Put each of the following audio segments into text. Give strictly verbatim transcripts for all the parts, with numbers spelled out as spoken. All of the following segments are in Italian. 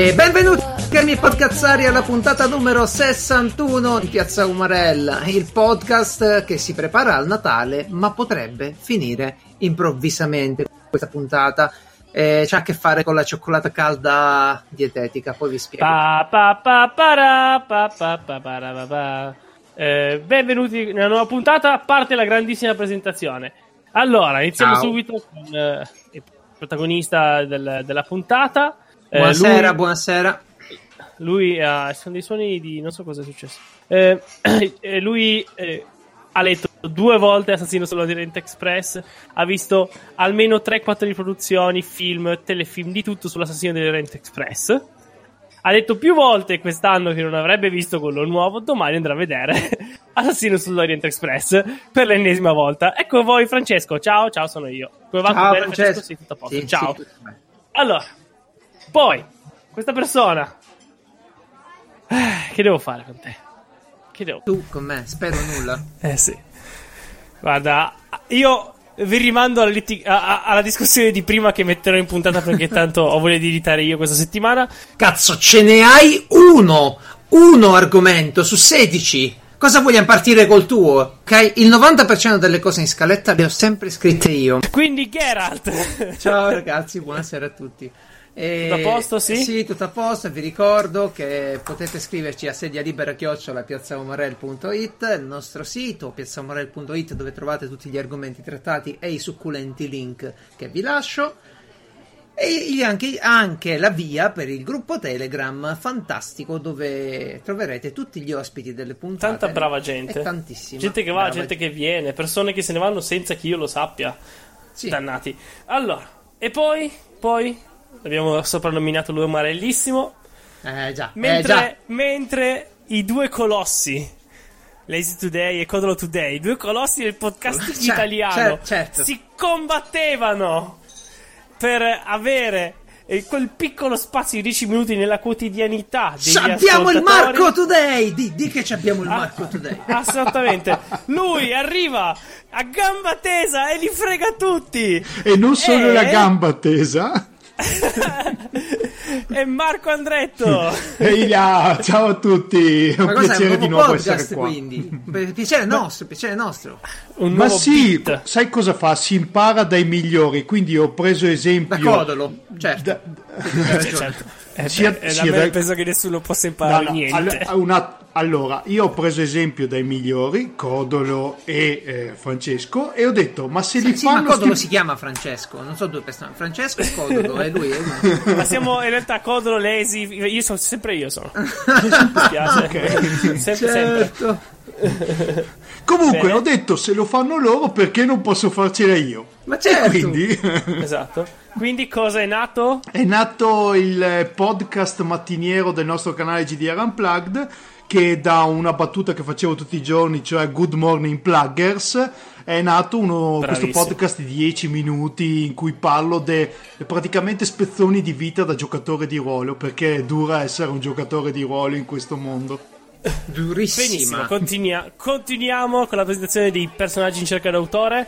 E benvenuti, cari podcazzari, alla puntata numero sessantuno di Piazza Umarella, il podcast che si prepara al Natale ma potrebbe finire improvvisamente. Questa puntata eh, c'ha a che fare con la cioccolata calda dietetica, poi vi spiego. Pa, pa, pa, para, pa, pa, pa, para, pa, pa. Eh, benvenuti nella nuova puntata, a parte la grandissima presentazione. Allora, iniziamo Ciao. subito con eh, il protagonista del, della puntata. Eh, buonasera, lui, buonasera. Lui ha. Sono dei suoni di. Non so cosa è successo. Eh, eh, lui eh, ha letto due volte Assassino sull'Oriente Express. Ha visto almeno tre quattro riproduzioni, film, telefilm, di tutto sull'Assassino dell'Oriente Express. Ha detto più volte quest'anno che non avrebbe visto quello nuovo. Domani andrà a vedere Assassino sull'Oriente Express per l'ennesima volta. Ecco voi, Francesco. Ciao, ciao, sono io. Come va? Ciao, Francesco. Francesco? Sì, tutto a posto. Sì, ciao. Sì, tutto allora. Poi, questa persona, che devo fare con te? Che devo... Tu con me, spero nulla. Eh sì. Guarda, io vi rimando alla, litig- a- a- alla discussione di prima che metterò in puntata, perché tanto ho voglia di editare io questa settimana. Cazzo, ce ne hai uno! Uno argomento su sedici! Cosa vogliamo partire col tuo? Ok, il novanta per cento delle cose in scaletta le ho sempre scritte io. Quindi Geralt! Ciao ragazzi, buonasera a tutti. E tutto a posto, sì? Sì, tutto a posto. Vi ricordo che potete scriverci a sedia libera chiocciola piazza umarell punto it, il nostro sito piazza umarell punto it, dove trovate tutti gli argomenti trattati e i succulenti link che vi lascio, e anche, anche la via per il gruppo Telegram fantastico, dove troverete tutti gli ospiti delle puntate. Tanta brava gente, tantissima gente che va, gente, gente che viene, persone che se ne vanno senza che io lo sappia, sì. Dannati. Allora, e poi poi abbiamo soprannominato lui Marellissimo. Eh già. Mentre, eh, già. mentre i due colossi, Lazy Today e Codolo Today, i due colossi del podcast c'è, italiano, c'è, certo. si combattevano per avere quel piccolo spazio di dieci minuti nella quotidianità degli ascoltatori. Abbiamo il Marco Today! Di, di che abbiamo il Marco ah, Today! Assolutamente! Lui arriva a gamba tesa e li frega tutti! E non solo e... la gamba tesa... E Marco Andretto. Ehi là, ciao a tutti. È un piacere è un di nuovo podcast, essere qua. Quindi. Piacere nostro, piacere nostro. Un Ma sì, beat. Sai cosa fa? Si impara dai migliori. Quindi ho preso esempio da Codolo, certo. Da... certo. certo. Eh, sì, eh, sì, da... penso che nessuno possa imparare no, no, niente. All- una... Allora, io ho preso esempio dai migliori, Codolo e eh, Francesco, e ho detto: ma se sì, li sì, fanno. Ma Codolo sti... si chiama Francesco, non so due persone, Francesco e Codolo, e lui è uno. Ma siamo in realtà Codolo, Lesi, io sono sempre io sono. Mi piace, okay. sempre, certo. sempre. Comunque, bene. Ho detto: se lo fanno loro, perché non posso farcela io? Ma certo. E quindi. Esatto. Quindi cosa è nato? È nato il podcast mattiniero del nostro canale G D R Unplugged, che da una battuta che facevo tutti i giorni, cioè Good Morning Pluggers, è nato uno, questo podcast di dieci minuti in cui parlo de praticamente spezzoni di vita da giocatore di ruolo, perché è dura essere un giocatore di ruolo in questo mondo. Durissima. Benissimo, continua- continuiamo con la presentazione dei personaggi in cerca d'autore.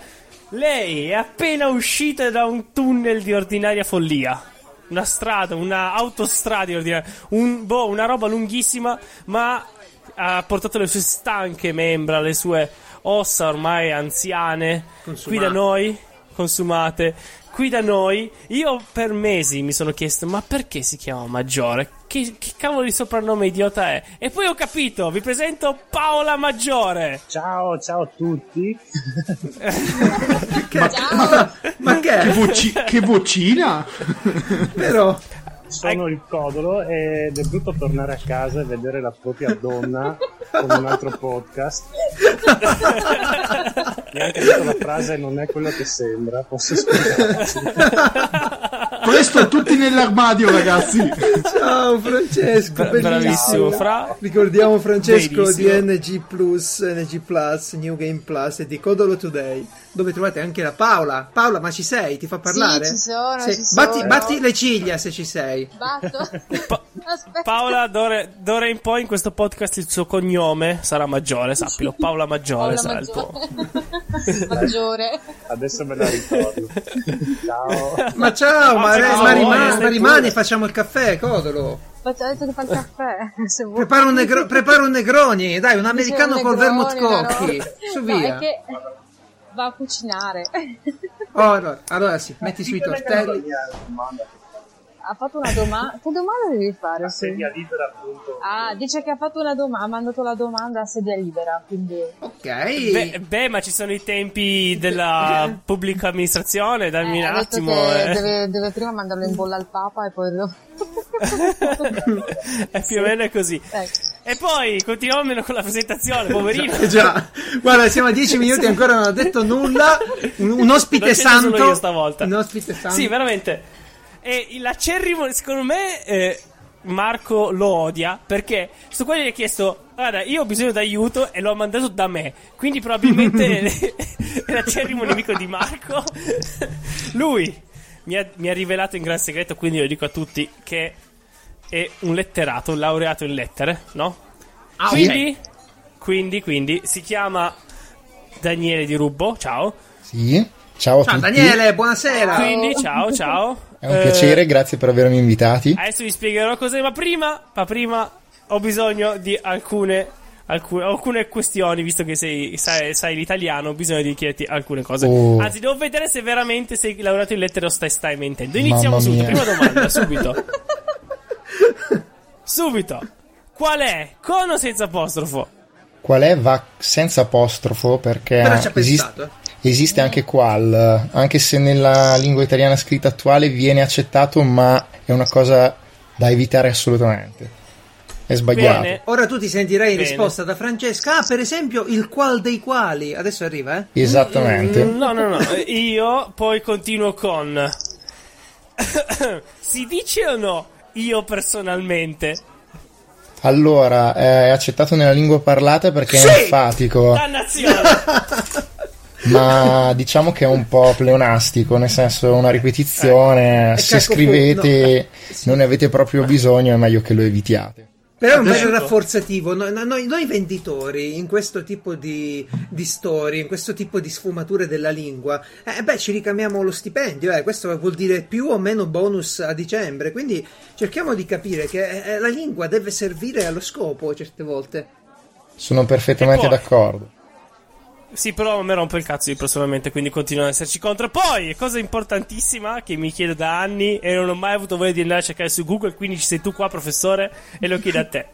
Lei è appena uscita da un tunnel di ordinaria follia. Una strada, una autostrada, un, boh, una roba lunghissima, ma ha portato le sue stanche membra, le sue ossa ormai anziane, consumate. Qui da noi, consumate, qui da noi. Io per mesi mi sono chiesto, ma perché si chiama Maggiore? Che, che cavolo di soprannome idiota è? E poi ho capito, vi presento Paola Maggiore. Ciao, ciao a tutti. Che, ma, ciao. Ma, ma che, che, voci, che vocina? Però sono il Codolo ed è brutto tornare a casa e vedere la propria donna con un altro podcast. Neanche tutta la frase non è quello che sembra, posso spiegarci. Presto tutti nell'armadio, ragazzi. Ciao Francesco, Bra- bravissimo. Fra... Ricordiamo Francesco bellissimo. Di N G Plus, N G Plus, New Game Plus e di Codolo Today, dove trovate anche la Paola. Paola, ma ci sei? Ti fa parlare? Sì, ci sono, sei... ci sono. Batti, batti le ciglia se ci sei. Pa- Paola d'ore, d'ora in poi in questo podcast il suo cognome sarà Maggiore, sappilo. Paola Maggiore Paola sarà Maggiore. Il tuo Maggiore. Adesso me la ricordo. Ciao. Ma ciao, ma, ma, ciao, ma, vuoi, rimane, ma rimani, facciamo il caffè, Codolo. Faccio detto che fa il caffè. Se vuoi. Prepara, un negro, prepara un Negroni, dai, un americano un col vermouth cocktail. Su via. No, è che va a cucinare. Oh, allora, allora sì, metti sui tortelli. Ha fatto una domanda. Che domanda devi fare? A sedia libera, appunto. Ah, dice che ha fatto una domanda. Ha mandato la domanda a sedia libera. Quindi. Ok. Beh, beh, ma ci sono i tempi della pubblica amministrazione. Dammi eh, un attimo. Eh. Deve, deve prima mandarlo in bolla al Papa e poi lo. È più o meno così. Ecco. E poi continuiamo almeno con la presentazione, poverino. Già, guarda, siamo a dieci minuti e ancora non ha detto nulla. Un, un ospite santo. Solo io stavolta. Un ospite santo. Sì, veramente. E l'acerrimo, secondo me, eh, Marco lo odia, perché su quello gli ha chiesto: guarda, io ho bisogno d'aiuto, e l'ho mandato da me. Quindi probabilmente è l'acerrimo nemico di Marco. Lui mi ha, mi ha rivelato in gran segreto, quindi lo dico a tutti, che è un letterato, un laureato in lettere, no? Ah, quindi, okay. quindi, quindi si chiama Daniele Di Rubbo. Ciao. Sì. Ciao a ciao, tutti. Ciao Daniele, buonasera. Quindi, ciao, ciao. È un piacere, eh, grazie per avermi invitati. Adesso vi spiegherò cos'è, ma prima, ma prima ho bisogno di alcune, alcune, alcune questioni, visto che sei, sai, sai l'italiano, ho bisogno di chiederti alcune cose. Oh. Anzi, devo vedere se veramente sei laureato in lettere o stai, stai mentendo. Iniziamo subito, prima domanda, subito. Subito. Qual è, con o senza apostrofo? Qual è va senza apostrofo, perché... Però ci ha pensato, esiste... Esiste anche qual, anche se nella lingua italiana scritta attuale viene accettato, ma è una cosa da evitare assolutamente. È sbagliato. Bene. Ora tu ti sentirai Bene. risposta da Francesca. Ah, per esempio, il qual dei quali. Adesso arriva, eh? Esattamente. No, no, no. Io poi continuo con... Si dice o no? Io personalmente... Allora, è accettato nella lingua parlata perché sì! è enfatico. Dannazione! Ma diciamo che è un po' pleonastico, nel senso, una ripetizione, eh, se scrivete no, sì. non ne avete proprio bisogno, è meglio che lo evitiate. Però è un bel rafforzativo. Noi, noi, noi venditori, in questo tipo di, di storie, in questo tipo di sfumature della lingua, eh, beh, ci ricamiamo lo stipendio, eh. Questo vuol dire più o meno bonus a dicembre, quindi cerchiamo di capire che eh, la lingua deve servire allo scopo certe volte. Sono perfettamente d'accordo. Sì, però a me rompe il cazzo io personalmente, quindi continuo ad esserci contro. Poi, cosa importantissima che mi chiedo da anni e non ho mai avuto voglia di andare a cercare su Google, quindi ci sei tu qua, professore, e lo chiedo a te.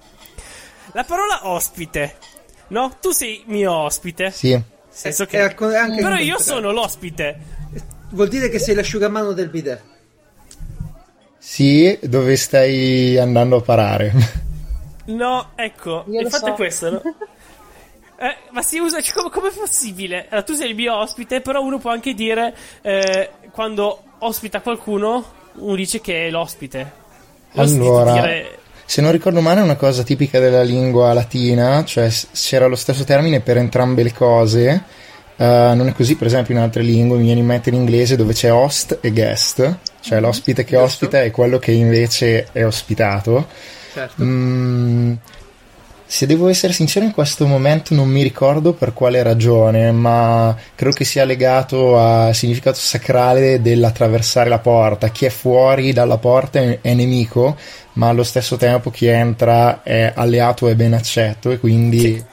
La parola ospite, no? Tu sei mio ospite. Sì. Senso che... Però io contrario. sono l'ospite. Vuol dire che sei l'asciugamano del bidet. Sì, dove stai andando a parare. No, ecco, io il fatto so. è questo, no? Eh, ma si usa, cioè, come, come è possibile? Allora, tu sei il mio ospite, però uno può anche dire, eh, quando ospita qualcuno, uno dice che è l'ospite. Allora, dire... se non ricordo male, è una cosa tipica della lingua latina, cioè c'era lo stesso termine per entrambe le cose. Uh, non è così, per esempio, in altre lingue, mi viene in mente l'inglese, dove c'è host e guest, cioè l'ospite che Giusto. ospita e quello che invece è ospitato. Certo. Mm, Se devo essere sincero, in questo momento non mi ricordo per quale ragione, ma credo che sia legato al significato sacrale dell'attraversare la porta. Chi è fuori dalla porta è nemico, ma allo stesso tempo chi entra è alleato e ben accetto, e quindi...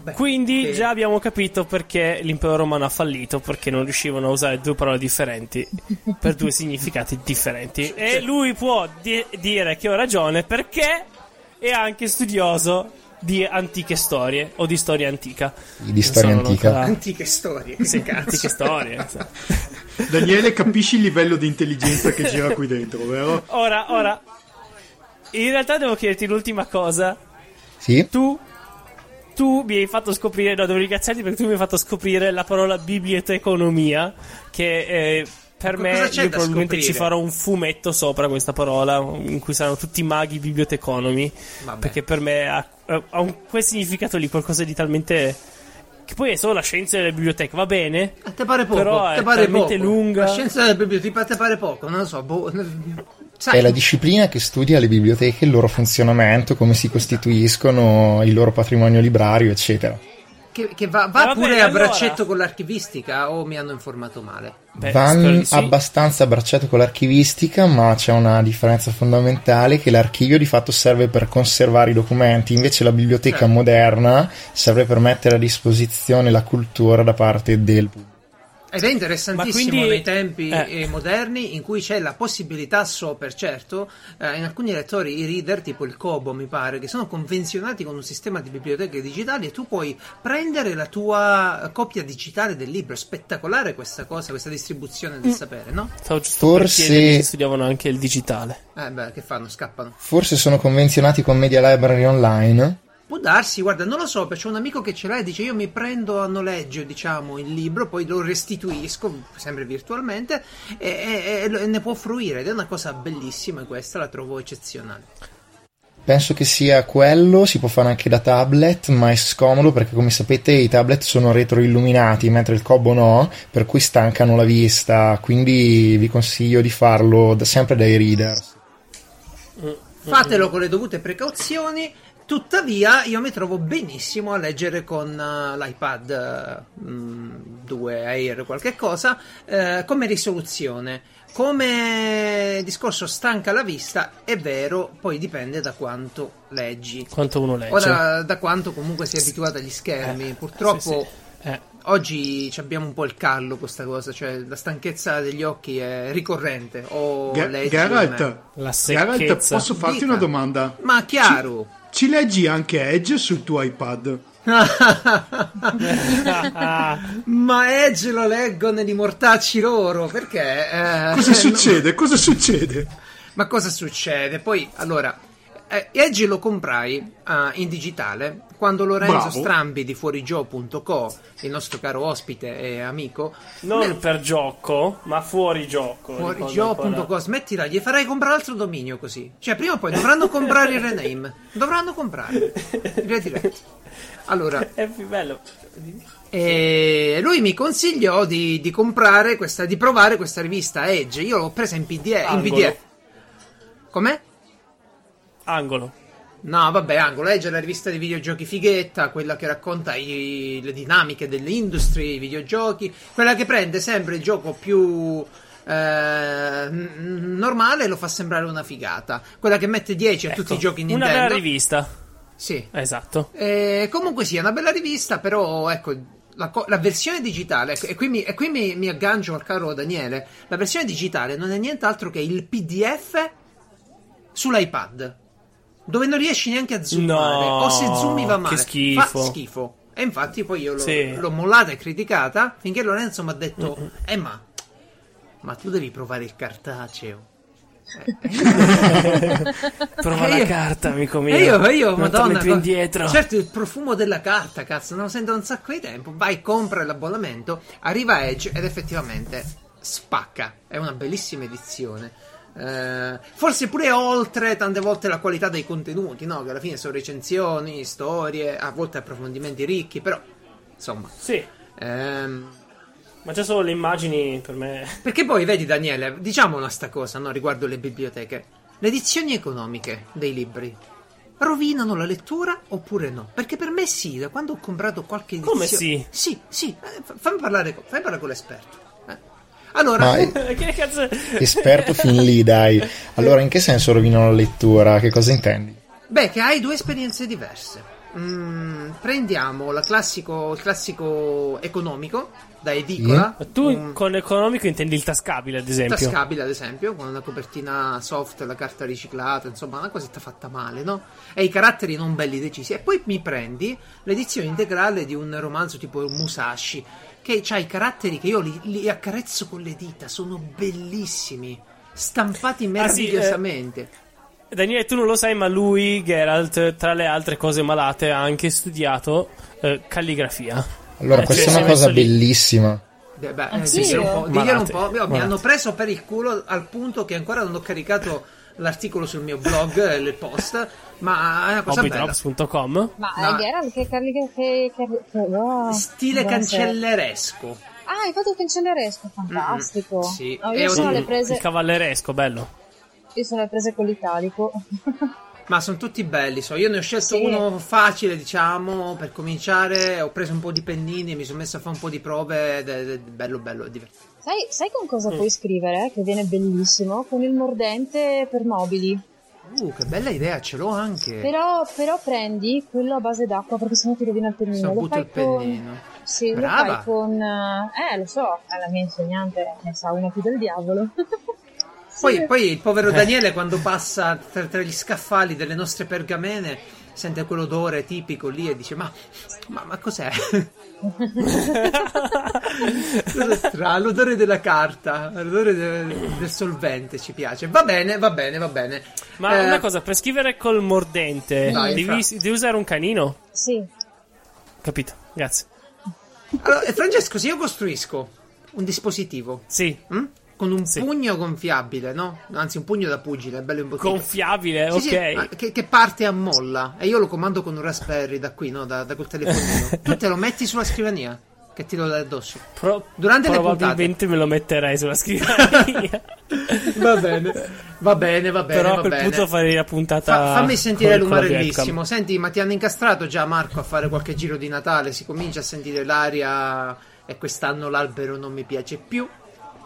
Beh, quindi sì. già abbiamo capito perché l'impero romano ha fallito, perché non riuscivano a usare due parole differenti per due significati differenti. E lui può di- dire che ho ragione perché... E anche studioso di antiche storie o di storia antica. Di storia antica. Tra... Antiche storie. Sì, antiche storie. So. Daniele, capisci il livello di intelligenza che gira qui dentro, vero? Ora, ora. In realtà devo chiederti l'ultima cosa. Sì? Tu, tu mi hai fatto scoprire... No, devo ringraziarti perché tu mi hai fatto scoprire la parola biblioteconomia, che... Eh, per me, io probabilmente scoprire? ci farò un fumetto sopra questa parola, in cui saranno tutti maghi biblioteconomi. Vabbè. Perché per me ha, ha un, quel significato lì, qualcosa di talmente... Che poi è solo la scienza delle biblioteche, va bene? A te pare poco, però te è pare talmente poco. lunga. La scienza delle biblioteche, a te pare poco, non lo so, boh... Sai. È la disciplina che studia le biblioteche, il loro funzionamento, come si costituiscono, il loro patrimonio librario, eccetera. che, che va, va eh, vabbè, pure allora a braccetto con l'archivistica, o mi hanno informato male? Beh, Van sì. abbastanza a braccetto con l'archivistica, ma c'è una differenza fondamentale, che l'archivio di fatto serve per conservare i documenti, invece la biblioteca eh. moderna serve per mettere a disposizione la cultura da parte del pubblico. Ed è interessantissimo, quindi, nei tempi eh. moderni, in cui c'è la possibilità, so per certo, eh, in alcuni lettori, i reader, tipo il Kobo mi pare, che sono convenzionati con un sistema di biblioteche digitali, e tu puoi prendere la tua copia digitale del libro. Spettacolare questa cosa, questa distribuzione del mm. sapere, no? Stavo giusto Forse... per chiedere, studiavano anche il digitale. Eh beh, che fanno? Scappano. Forse sono convenzionati con Media Library Online. Può darsi, guarda, non lo so, perché c'è un amico che ce l'ha e dice: io mi prendo a noleggio, diciamo, il libro, poi lo restituisco, sempre virtualmente, e, e, e ne può fruire, ed è una cosa bellissima questa, la trovo eccezionale. Penso che sia quello, si può fare anche da tablet, ma è scomodo perché, come sapete, i tablet sono retroilluminati, mentre il Kobo no, per cui stancano la vista, quindi vi consiglio di farlo da, sempre dai reader. Fatelo con le dovute precauzioni. Tuttavia io mi trovo benissimo a leggere con uh, l'iPad uh, due Air qualche cosa, uh, come risoluzione, come discorso stanca la vista, è vero, poi dipende da quanto leggi. Quanto uno legge. O da, da quanto comunque si è abituato agli schermi, eh, purtroppo... Sì, sì. Eh. Oggi abbiamo un po' il callo, questa cosa, cioè la stanchezza degli occhi è ricorrente. O Ga- leggi Garrett, la Garrett, posso farti Dica. una domanda? Ma chiaro, ci, ci leggi anche Edge sul tuo iPad? Ma Edge lo leggono di mortacci loro, perché? Eh, cosa succede? No. Cosa succede? Ma cosa succede? Poi allora. Eh, Edge lo comprai uh, in digitale quando Lorenzo Bravo. Strambi di fuorigio punto co, il nostro caro ospite e amico, non nel... per gioco, ma fuori gioco, fuorigio punto co, smettila, gli farai comprare altro dominio, così, cioè prima o poi dovranno comprare il rename, dovranno comprare il redirect. Allora è più bello. E lui mi consigliò di, di comprare questa, di provare questa rivista Edge. Io l'ho presa in P D F, in P D F. Com'è? Angolo. No, vabbè, Angolo Edge è la rivista di videogiochi fighetta, quella che racconta i, le dinamiche dell'industria, i videogiochi, quella che prende sempre il gioco più eh, normale e lo fa sembrare una figata, quella che mette dieci a ecco, tutti i giochi Nintendo. Una bella rivista. Sì. Esatto. E comunque sì, è una bella rivista, però ecco... La, co- la versione digitale, e qui, mi, e qui mi, mi aggancio al caro Daniele, la versione digitale non è nient'altro che il P D F sull'iPad, dove non riesci neanche a zoomare, no, o se zoomi va male, schifo. Fa schifo. E infatti poi io l'ho, sì. l'ho mollata e criticata, finché Lorenzo mi ha detto mm-hmm. eh ma ma tu devi provare il cartaceo, eh. prova e la io, carta amico mio, e io, e io madonna, più indietro. Certo, il profumo della carta, cazzo, non lo sento da un sacco di tempo. Vai, compra l'abbonamento, arriva Edge ed effettivamente spacca, è una bellissima edizione. Eh, forse pure oltre tante volte la qualità dei contenuti, no? Che alla fine sono recensioni, storie, a volte approfondimenti ricchi, però insomma sì. ehm... ma c'è solo le immagini per me, perché poi vedi Daniele, diciamola sta cosa, no? Riguardo le biblioteche, le edizioni economiche dei libri rovinano la lettura oppure no? Perché per me sì, da quando ho comprato qualche edizione. Come sì? Sì, sì, fammi parlare con, fammi parlare con l'esperto. Allora, ma, che cazzo... esperto fin lì, dai. Allora, in che senso rovinano la lettura? Che cosa intendi? Beh, che hai due esperienze diverse. Mm, prendiamo la classico, il classico economico da edicola. Mm. Tu um, con economico intendi il tascabile, ad esempio? Tascabile, ad esempio, con una copertina soft, la carta riciclata, insomma, una cosetta fatta male, no? E i caratteri non belli decisi. E poi mi prendi l'edizione integrale di un romanzo tipo Musashi, che c'ha i caratteri che io li, li accarezzo con le dita, sono bellissimi, stampati meravigliosamente. Ah, sì, eh, Daniele, tu non lo sai, ma lui, Geralt, tra le altre cose malate, ha anche studiato eh, calligrafia. Allora, eh, questa cioè, è una cosa bellissima. Beh, beh, ah, sì, diglielo un po', diglielo un po'. Mi hanno preso per il culo al punto che ancora non ho caricato l'articolo sul mio blog, il post, ma è una cosa bella. hobbydrops punto com. Ma no. Geralt, che calligrafia, oh, stile cancelleresco. Ah, hai fatto il cancelleresco, fantastico. Mm-hmm. Sì. No, io sono un... le prese... il cavalleresco, bello. Io sono le prese con l'italico. Ma sono tutti belli, so. Io ne ho scelto sì. uno facile, diciamo, per cominciare. Ho preso un po' di pennini e mi sono messo a fare un po' di prove ed è bello, bello, è divertente. Sai, sai con cosa mm. puoi scrivere? Che viene bellissimo. Con il mordente per mobili. Uh, che bella idea, ce l'ho anche. Però, però prendi quello a base d'acqua, perché sennò ti rovina il pennino. Sono lo butto fai il pennino. Con... Sì, brava. Lo fai con... Eh, lo so, è la mia insegnante, ne sa una più del diavolo. Sì. Poi, poi il povero Daniele, quando passa tra, tra gli scaffali delle nostre pergamene, sente quell'odore tipico lì e dice: Ma, ma, ma cos'è? L'odore della carta, l'odore del, del solvente ci piace. Va bene, va bene, va bene. Ma eh, una cosa, per scrivere col mordente, dai, devi, devi usare un canino? Sì. Capito, grazie. Allora, Francesco, se io costruisco un dispositivo, sì. Mh? Con un sì. pugno gonfiabile, no? Anzi, un pugno da pugile, bello imbottito. Gonfiabile, sì, ok. Sì, che, che parte a molla. E io lo comando con un Raspberry da qui, no? Da, da col telefonino. Tu te lo metti sulla scrivania, che ti lo dai addosso. Pro- Durante le puntate. Probabilmente me lo metterei sulla scrivania. Va bene, va bene, va bene. Però va a quel bene. punto farei la puntata. Fa, fammi sentire con, l'umarellissimo. Con Senti, ma ti hanno incastrato già, Marco, a fare qualche giro di Natale. Si comincia a sentire l'aria e quest'anno l'albero non mi piace più.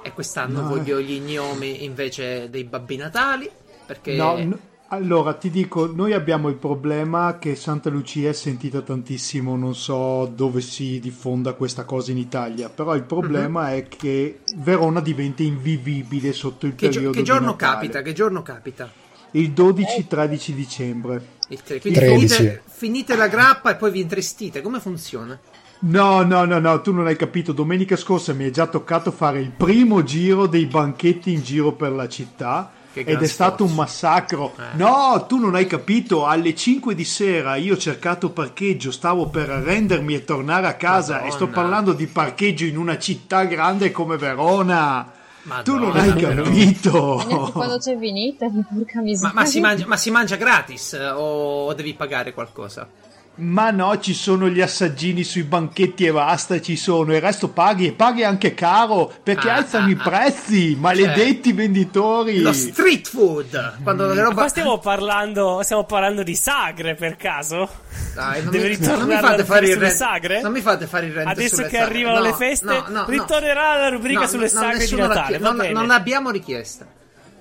E quest'anno no. voglio gli gnomi invece dei Babbi Natali, perché... No, no, allora, ti dico, noi abbiamo il problema che Santa Lucia è sentita tantissimo, non so dove si diffonda questa cosa in Italia, però il problema mm-hmm. è che Verona diventa invivibile sotto il che periodo gio- che giorno di Natale. Capita? Che giorno capita? Il dodici tredici dicembre. Il tre, quindi finite, finite la grappa e poi vi intristite, come funziona? No, no, no, no, tu non hai capito. Domenica scorsa mi è già toccato fare il primo giro dei banchetti in giro per la città ed è stato un massacro. Eh. No, tu non hai capito. Alle cinque di sera io ho cercato parcheggio, stavo per arrendermi e tornare a casa. Madonna. E sto parlando di parcheggio in una città grande come Verona. Madonna, tu non hai capito. Però... Quando c'è vinita, porca miseria. Ma, ma, si mangia, ma si mangia gratis o devi pagare qualcosa? Ma no, ci sono gli assaggini sui banchetti e basta, ci sono. Il resto paghi e paghi anche caro, perché ah, alzano ah, i prezzi, maledetti cioè, venditori. Lo street food. Quando mm. le roba... Ma stiamo parlando, stiamo parlando di sagre per caso? Dai, non, mi, non mi fate fare il rent. Non mi fate fare il rent. Adesso che arrivano no, le feste, no, no, ritornerà no. la rubrica no, sulle no, sagre di Natale. Non, non abbiamo richiesta.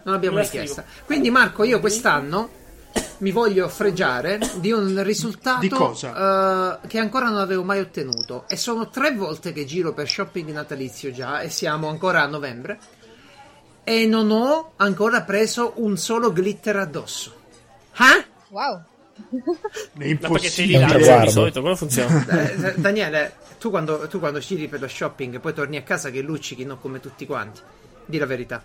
Non abbiamo non richiesta. Quindi Marco, io quest'anno mi voglio fregiare di un risultato di cosa? Uh, che ancora non avevo mai ottenuto. E sono tre volte che giro per shopping natalizio già, e siamo ancora a novembre, e non ho ancora preso un solo glitter addosso. Huh? Wow. È impossibile. No, perché te li lanci di solito, come funziona? Eh, Daniele, tu quando, tu quando giri per lo shopping e poi torni a casa che luccichi, non come tutti quanti. Dì la verità.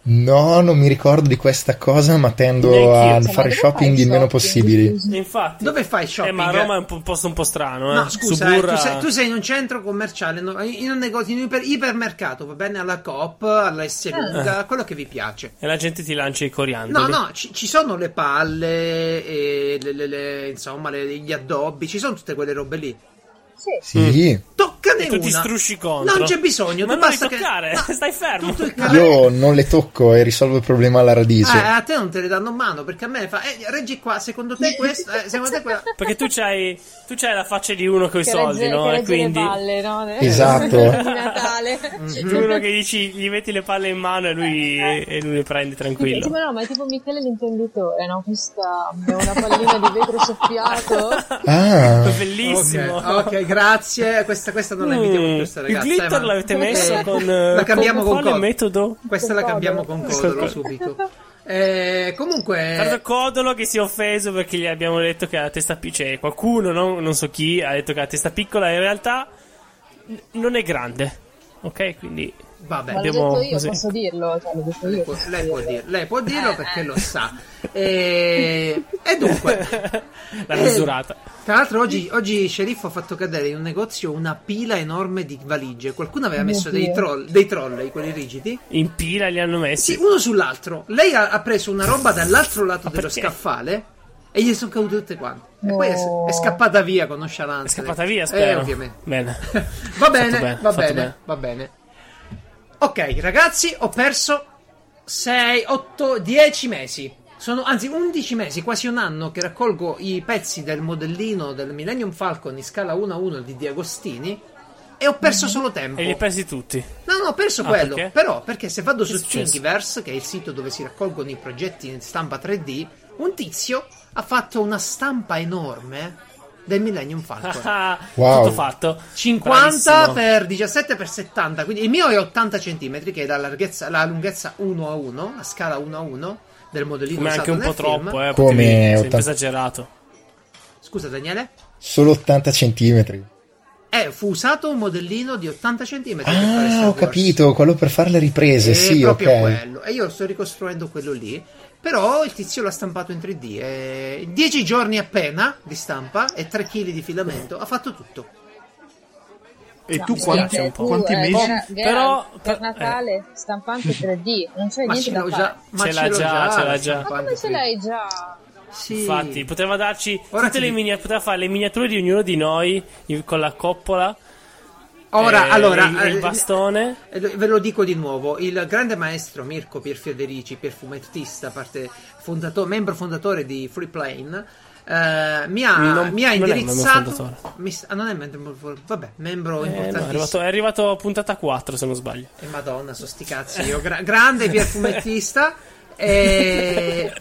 No, non mi ricordo di questa cosa, ma tendo a fare shopping il meno possibile. Infatti, dove fai shopping? Eh, ma Roma è un posto un po' strano. Eh? No, scusa, eh, tu, sei, tu sei in un centro commerciale, in un negozio, in un iper- ipermercato, va bene, alla Coop, alla S Lunga, eh. quello che vi piace. E la gente ti lancia i coriandoli. No, no, ci, ci sono le palle, e le, le, le, insomma, le, gli addobbi, ci sono tutte quelle robe lì. Sì. sì. Toccane e tu una. Tu ti strusci contro. Non c'è bisogno. Ma tu non basta devi toccare. Che... Stai fermo. Io non le tocco e risolvo il problema alla radice. Ah, a te non te le danno in mano perché a me fa. Eh, reggi qua. Secondo te questo? Eh, secondo te quella. Perché tu c'hai, tu c'hai la faccia di uno coi che soldi, regge, no? E quindi. Le palle, no? Esatto. Di Natale. Mm-hmm. Uno che dici gli metti le palle in mano e lui, e lui le prende tranquillo. Tipo, no, ma è tipo Michele l'intenditore, no? Questa è una pallina di vetro soffiato. Ah. Bellissimo. Ok. okay. Grazie, questa, questa non la invitiamo mm. più questa ragazza. Il glitter eh, l'avete messo eh, con la cambiamo con, con quale Cod- metodo? Questa con la cambiamo Codolo. con Codolo subito. Eh, comunque tanto Codolo che si è offeso perché gli abbiamo detto che ha la testa piccola. Cioè, qualcuno, no? non so chi, ha detto che ha la testa piccola, in realtà n- non è grande. Ok, quindi vabbè, ma l'ho detto io, così. posso dirlo, cioè, l'ho detto io, lei, può, lei, può dir, lei può dirlo perché lo sa. E, e dunque la misurata. E, tra l'altro oggi, oggi Sceriffo ha fatto cadere in un negozio una pila enorme di valigie. Qualcuno aveva messo dei troll, dei trolley, quelli rigidi, in pila li hanno messi sì, uno sull'altro. Lei ha, ha preso una roba dall'altro lato dello scaffale e gli sono cadute tutte quante. E poi è scappata via con nonchalanza. È scappata via, spero. Eh, ovviamente. Bene. va bene, bene, va bene, bene, va bene. Ok, ragazzi, ho perso sei, otto, dieci mesi. Sono anzi undici mesi, quasi un anno, che raccolgo i pezzi del modellino del Millennium Falcon in scala uno a uno di Di Agostini e ho perso solo tempo. E li hai persi tutti? No, no, ho perso ah, quello. Perché? Però, perché se vado che su Thingiverse, che è il sito dove si raccolgono i progetti in stampa tre D, un tizio ha fatto una stampa enorme del Millennium Falcon. Wow. Tutto fatto. cinquanta per diciassette per settanta, quindi il mio è ottanta centimetri, che è la larghezza, la lunghezza uno a uno, la scala uno a uno del modellino. Come anche un po' film. Troppo, eh, come ottanta... esagerato. Scusa, Daniele? Solo ottanta centimetri. Eh, fu usato un modellino di ottanta centimetri. Ah, ho capito, quello per fare le riprese, e sì, proprio ok. Quello. E io sto ricostruendo quello lì. Però il tizio l'ha stampato in tre D. E... dieci giorni appena di stampa e tre chili di filamento. Ha fatto tutto. E no, tu quanti, un po'. quanti eh, mesi? Buona, però per Natale eh. stampante tre D, non c'è ma niente da fare. Ma ce l'ha già, ce l'ha già. Ma come ce l'hai già? Sì. Infatti, poteva darci ora tutte ti... le miniature, poteva fare le miniature di ognuno di noi con la coppola. Ora, eh, allora, il, il bastone. Eh, ve lo dico di nuovo, il grande maestro Mirko Pierfederici, perfumettista, parte fondato, membro fondatore di Free Plane. Uh, mi ha, non, mi ha indirizzato mi, ah, non è membro vabbè membro eh, importantissimo, no, è, arrivato, è arrivato a puntata quattro se non sbaglio, e eh, madonna so sti cazzi io, gra- grande perfumettista. E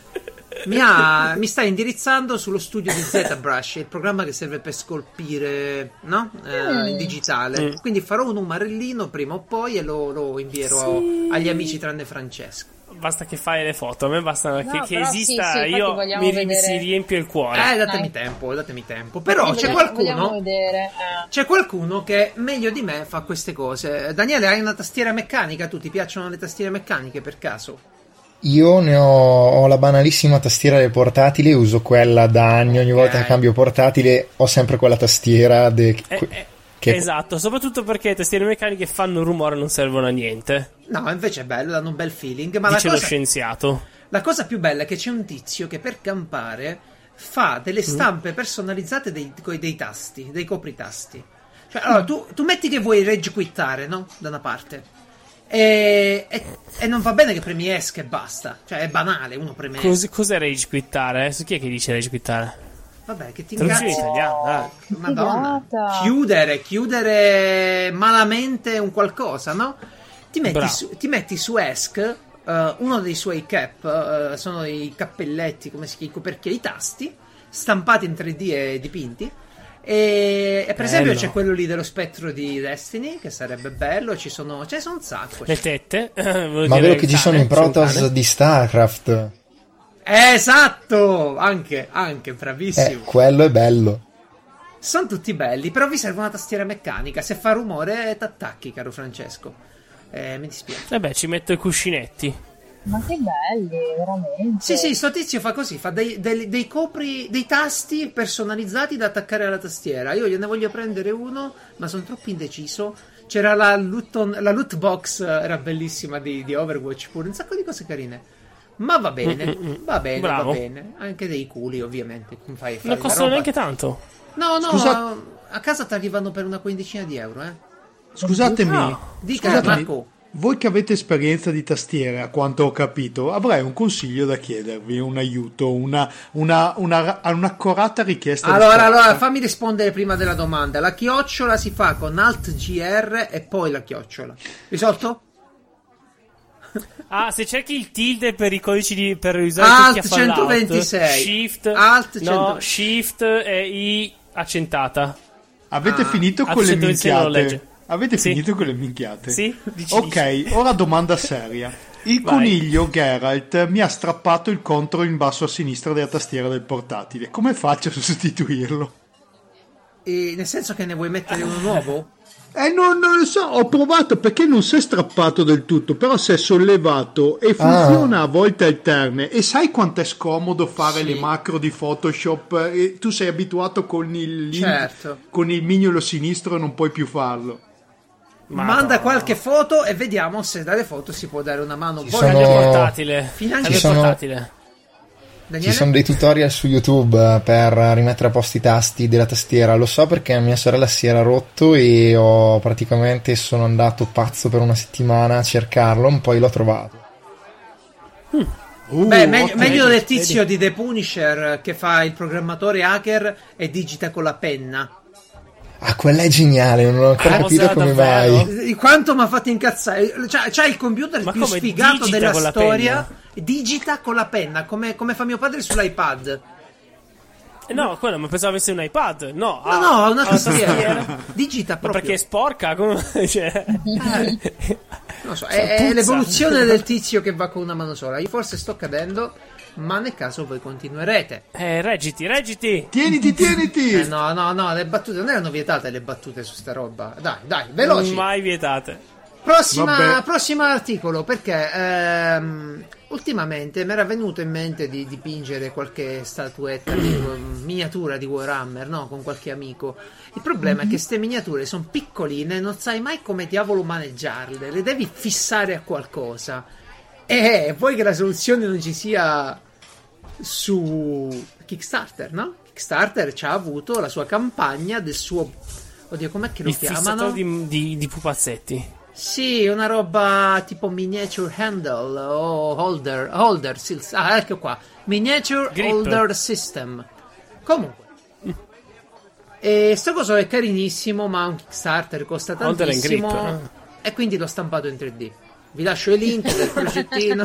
mi, ha, mi sta indirizzando sullo studio di ZBrush, il programma che serve per scolpire, no? Eh, in digitale, mm. quindi farò un umarellino prima o poi e lo, lo invierò sì. agli amici tranne Francesco. Basta che fai le foto, a me basta no, che, che esista, sì, sì, io mi vedere. riempio il cuore. Eh, datemi Dai. tempo, datemi tempo. Però c'è qualcuno, eh. c'è qualcuno che meglio di me fa queste cose. Daniele, hai una tastiera meccanica? Tu ti piacciono le tastiere meccaniche per caso? Io ne ho, ho la banalissima tastiera del portatile, uso quella da anni, ogni okay. volta che cambio portatile ho sempre quella tastiera. De, eh, que- eh. Che... esatto, soprattutto perché le tastiere meccaniche fanno rumore e non servono a niente. No, invece è bello, hanno un bel feeling. Ma dice la cosa, lo scienziato. La cosa più bella è che c'è un tizio che per campare fa delle stampe mm. personalizzate dei, dei tasti, dei copritasti. Cioè, allora, tu, tu metti che vuoi reggiquittare, no? Da una parte. E, e, e non va bene che premi ESC e basta. Cioè, è banale, uno preme ESC. Cos, cos'è reggiquittare? Su chi è che dice reggiquittare? Vabbè, che ti incazzi in italiano, dai. Madonna. Chiudere, chiudere malamente un qualcosa, no? Ti metti su, ti metti su ESC, uh, uno dei suoi cap, uh, sono i cappelletti, come si chiama, perché i tasti, stampati in tre D e dipinti. E, e per esempio c'è quello lì dello spettro di Destiny, che sarebbe bello, ci sono, ce ne sono un sacco. Le tette. Ma è vero che ci sono i Protoss di StarCraft. Esatto, anche, anche, bravissimo. Eh, quello è bello. Sono tutti belli, però vi serve una tastiera meccanica. Se fa rumore, t'attacchi, caro Francesco. Eh, mi dispiace. Eh beh, ci metto i cuscinetti. Ma che belli, veramente. Sì, sì, sto tizio fa così, fa dei, dei, dei copri, dei tasti personalizzati da attaccare alla tastiera. Io gliene voglio prendere uno, ma sono troppo indeciso. C'era la loot, on, la loot box, era bellissima, di, di Overwatch pure, un sacco di cose carine. Ma va bene, Mm-mm. va bene, Bravo. va bene. Anche dei culi, ovviamente. Fai, fai non costano neanche tanto. No, no, Scusa... a, a casa ti arrivano per una quindicina di euro, eh. Scusatemi, no. Dica, Scusatemi. Marco. Voi che avete esperienza di tastiere, a quanto ho capito, avrei un consiglio da chiedervi, un aiuto, una, una, una, un'accorata richiesta. Allora, allora, fammi rispondere prima della domanda. La chiocciola si fa con Alt G R e poi la chiocciola. Risolto? Ah, se cerchi il tilde per i codici di, per usare Alt centoventisei, Shift, Alt no, Shift e I accentata. Avete ah. finito con Alt le minchiate? Avete sì. finito con le minchiate? Sì. Dici, ok, dici. Ora domanda seria. Il Vai. coniglio Geralt mi ha strappato il contro in basso a sinistra della tastiera del portatile. Come faccio a sostituirlo? E nel senso che ne vuoi mettere uno nuovo? Eh, non, non lo so, ho provato perché non si è strappato del tutto, però si è sollevato e funziona ah. a volte alterne. E sai quanto è scomodo fare sì. le macro di Photoshop? E tu sei abituato con il certo. con il mignolo sinistro e non puoi più farlo. Madonna. Manda qualche foto e vediamo se dalle foto si può dare una mano. Ci sono... portatile. Finanche Ci sono... portatile. Daniele? Ci sono dei tutorial su YouTube per rimettere a posto i tasti della tastiera. Lo so perché mia sorella si era rotto e ho praticamente sono andato pazzo per una settimana a cercarlo, poi l'ho trovato. Mm. Uh, Beh, meglio, okay, meglio del tizio vedi. di The Punisher che fa il programmatore hacker e digita con la penna. Ah, quella è geniale, non ho ancora ah, capito come mai. Quanto mi ha fatto incazzare. C'ha, c'ha il computer ma più sfigato della storia. Digita con la penna, come, come fa mio padre sull'iPad. No, quello mi pensavo avesse un iPad. No, no, ha, no, ha una tastiera. Digita proprio. Ma perché è sporca? Come... cioè... non so, cioè, è, è l'evoluzione del tizio che va con una mano sola. Io forse sto cadendo, ma nel caso voi continuerete. Eh, reggiti, reggiti. Tieniti, tieniti. Eh, no, no, no, le battute non erano vietate, le battute su sta roba. Dai, dai, veloci. Mai vietate. Prossima, prossimo articolo, perché ehm, ultimamente mi era venuto in mente di dipingere qualche statuetta di miniatura di Warhammer, no? Con qualche amico. Il problema è che ste miniature sono piccoline, non sai mai come diavolo maneggiarle, le devi fissare a qualcosa. E vuoi che la soluzione non ci sia su Kickstarter, no? Kickstarter ci ha avuto la sua campagna del suo... Oddio, com'è che lo Il chiamano? Di, di, di pupazzetti. Sì, una roba tipo miniature handle o holder, holder system. Ah, ecco qua, miniature Grip. holder system. Comunque, e sto coso è carinissimo, ma un Kickstarter costa tantissimo grip, no? E quindi l'ho stampato in tre D. Vi lascio i link del progettino.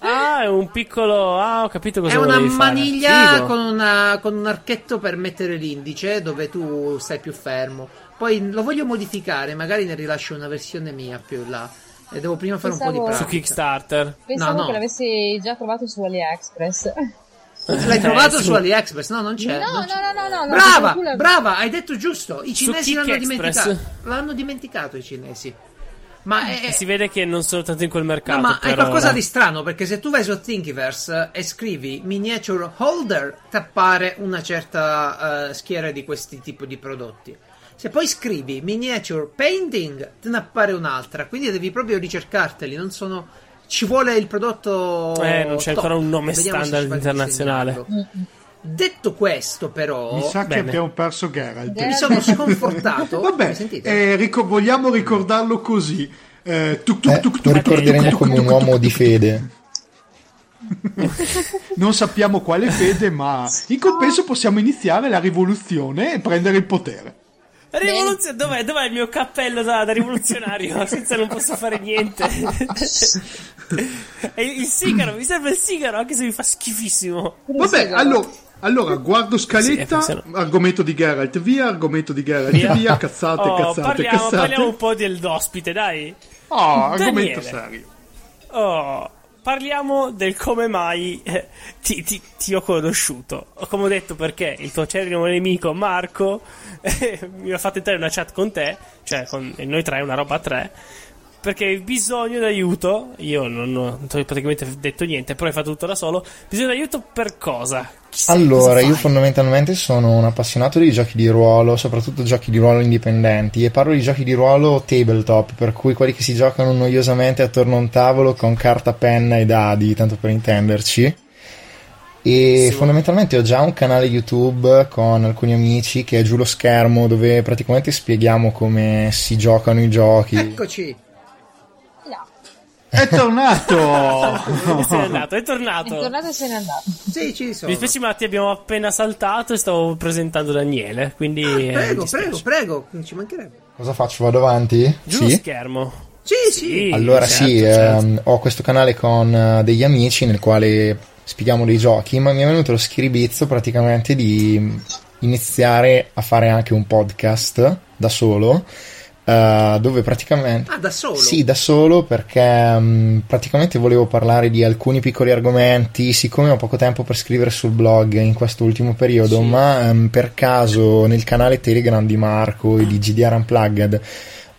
Ah, è un piccolo... Ah, ho capito cosa volevi fare. È una maniglia con, una, con un archetto per mettere l'indice dove tu stai più fermo. Poi lo voglio modificare, magari ne rilascio una versione mia più là. E devo prima fare pensavo, un po' di pratica. Su Kickstarter. Pensavo no, no. che l'avessi già trovato su AliExpress. L'hai trovato eh, su... su AliExpress? No, non c'è. No, non c'è. no, no, no. no brava, brava, brava, hai detto giusto. I cinesi l'hanno dimenticato. L'hanno dimenticato i cinesi. Ma è... si vede che non sono tanto in quel mercato. No, ma è qualcosa ora. di strano, perché se tu vai su Thingiverse e scrivi miniature holder, ti appare una certa uh, schiera di questi tipi di prodotti. Se poi scrivi miniature painting, te ne appare un'altra. Quindi devi proprio ricercarteli. Non sono... Ci vuole il prodotto. Eh, non c'è top. ancora un nome Vediamo standard internazionale. Detto questo, però, mi sa che bene. abbiamo perso Geralt. Geralt. Mi sono sconfortato. Vabbè, eh, ric- vogliamo ricordarlo così. Eh, tuc, tuc, tuc, eh, lo ricorderemo come un uomo di fede. Non sappiamo quale fede, ma in compenso possiamo iniziare la rivoluzione e prendere il potere. Rivoluzio- dov'è, dov'è il mio cappello da, da rivoluzionario? Senza non posso fare niente. E il sigaro, mi serve il sigaro, anche se mi fa schifissimo. Vabbè, allora, allora guardo scaletta, sì, argomento di Geralt via, argomento di Geralt via, via cazzate, oh, cazzate, parliamo, cazzate. Parliamo un po' dell'ospite, dai. Oh, argomento Daniele. serio. Oh, parliamo del come mai eh, ti, ti, ti ho conosciuto. Come ho detto, perché il tuo acerrimo nemico Marco eh, mi ha fatto entrare in una chat con te, cioè con noi tre, una roba a tre, perché hai bisogno d'aiuto. Io non ho, non ho praticamente detto niente, però hai fatto tutto da solo. Bisogno d'aiuto per cosa? Chissà, allora, cosa io fondamentalmente sono un appassionato di giochi di ruolo, soprattutto giochi di ruolo indipendenti, e parlo di giochi di ruolo tabletop, per cui quelli che si giocano noiosamente attorno a un tavolo con carta, penna e dadi, tanto per intenderci. E sì. Fondamentalmente ho già un canale YouTube con alcuni amici che è Giù lo schermo, dove praticamente spieghiamo come si giocano i giochi. Eccoci! È tornato! Se n'è andato, è tornato! È tornato e se n'è andato. Sì, ci sono. Mi dispiace, ma ti abbiamo appena saltato e stavo presentando Daniele. Quindi. Ah, prego, eh, prego, prego, non ci mancherebbe. Cosa faccio? Vado avanti? Giù sì. lo schermo. Sì, sì. sì allora, certo, sì, certo. Ehm, ho questo canale con degli amici nel quale spieghiamo dei giochi, ma mi è venuto lo schiribizzo praticamente di iniziare a fare anche un podcast da solo. Uh, dove praticamente ah da solo? Sì, da solo, perché um, praticamente volevo parlare di alcuni piccoli argomenti, siccome ho poco tempo per scrivere sul blog in questo ultimo periodo, sì. ma um, per caso nel canale Telegram di Marco e di G D R Unplugged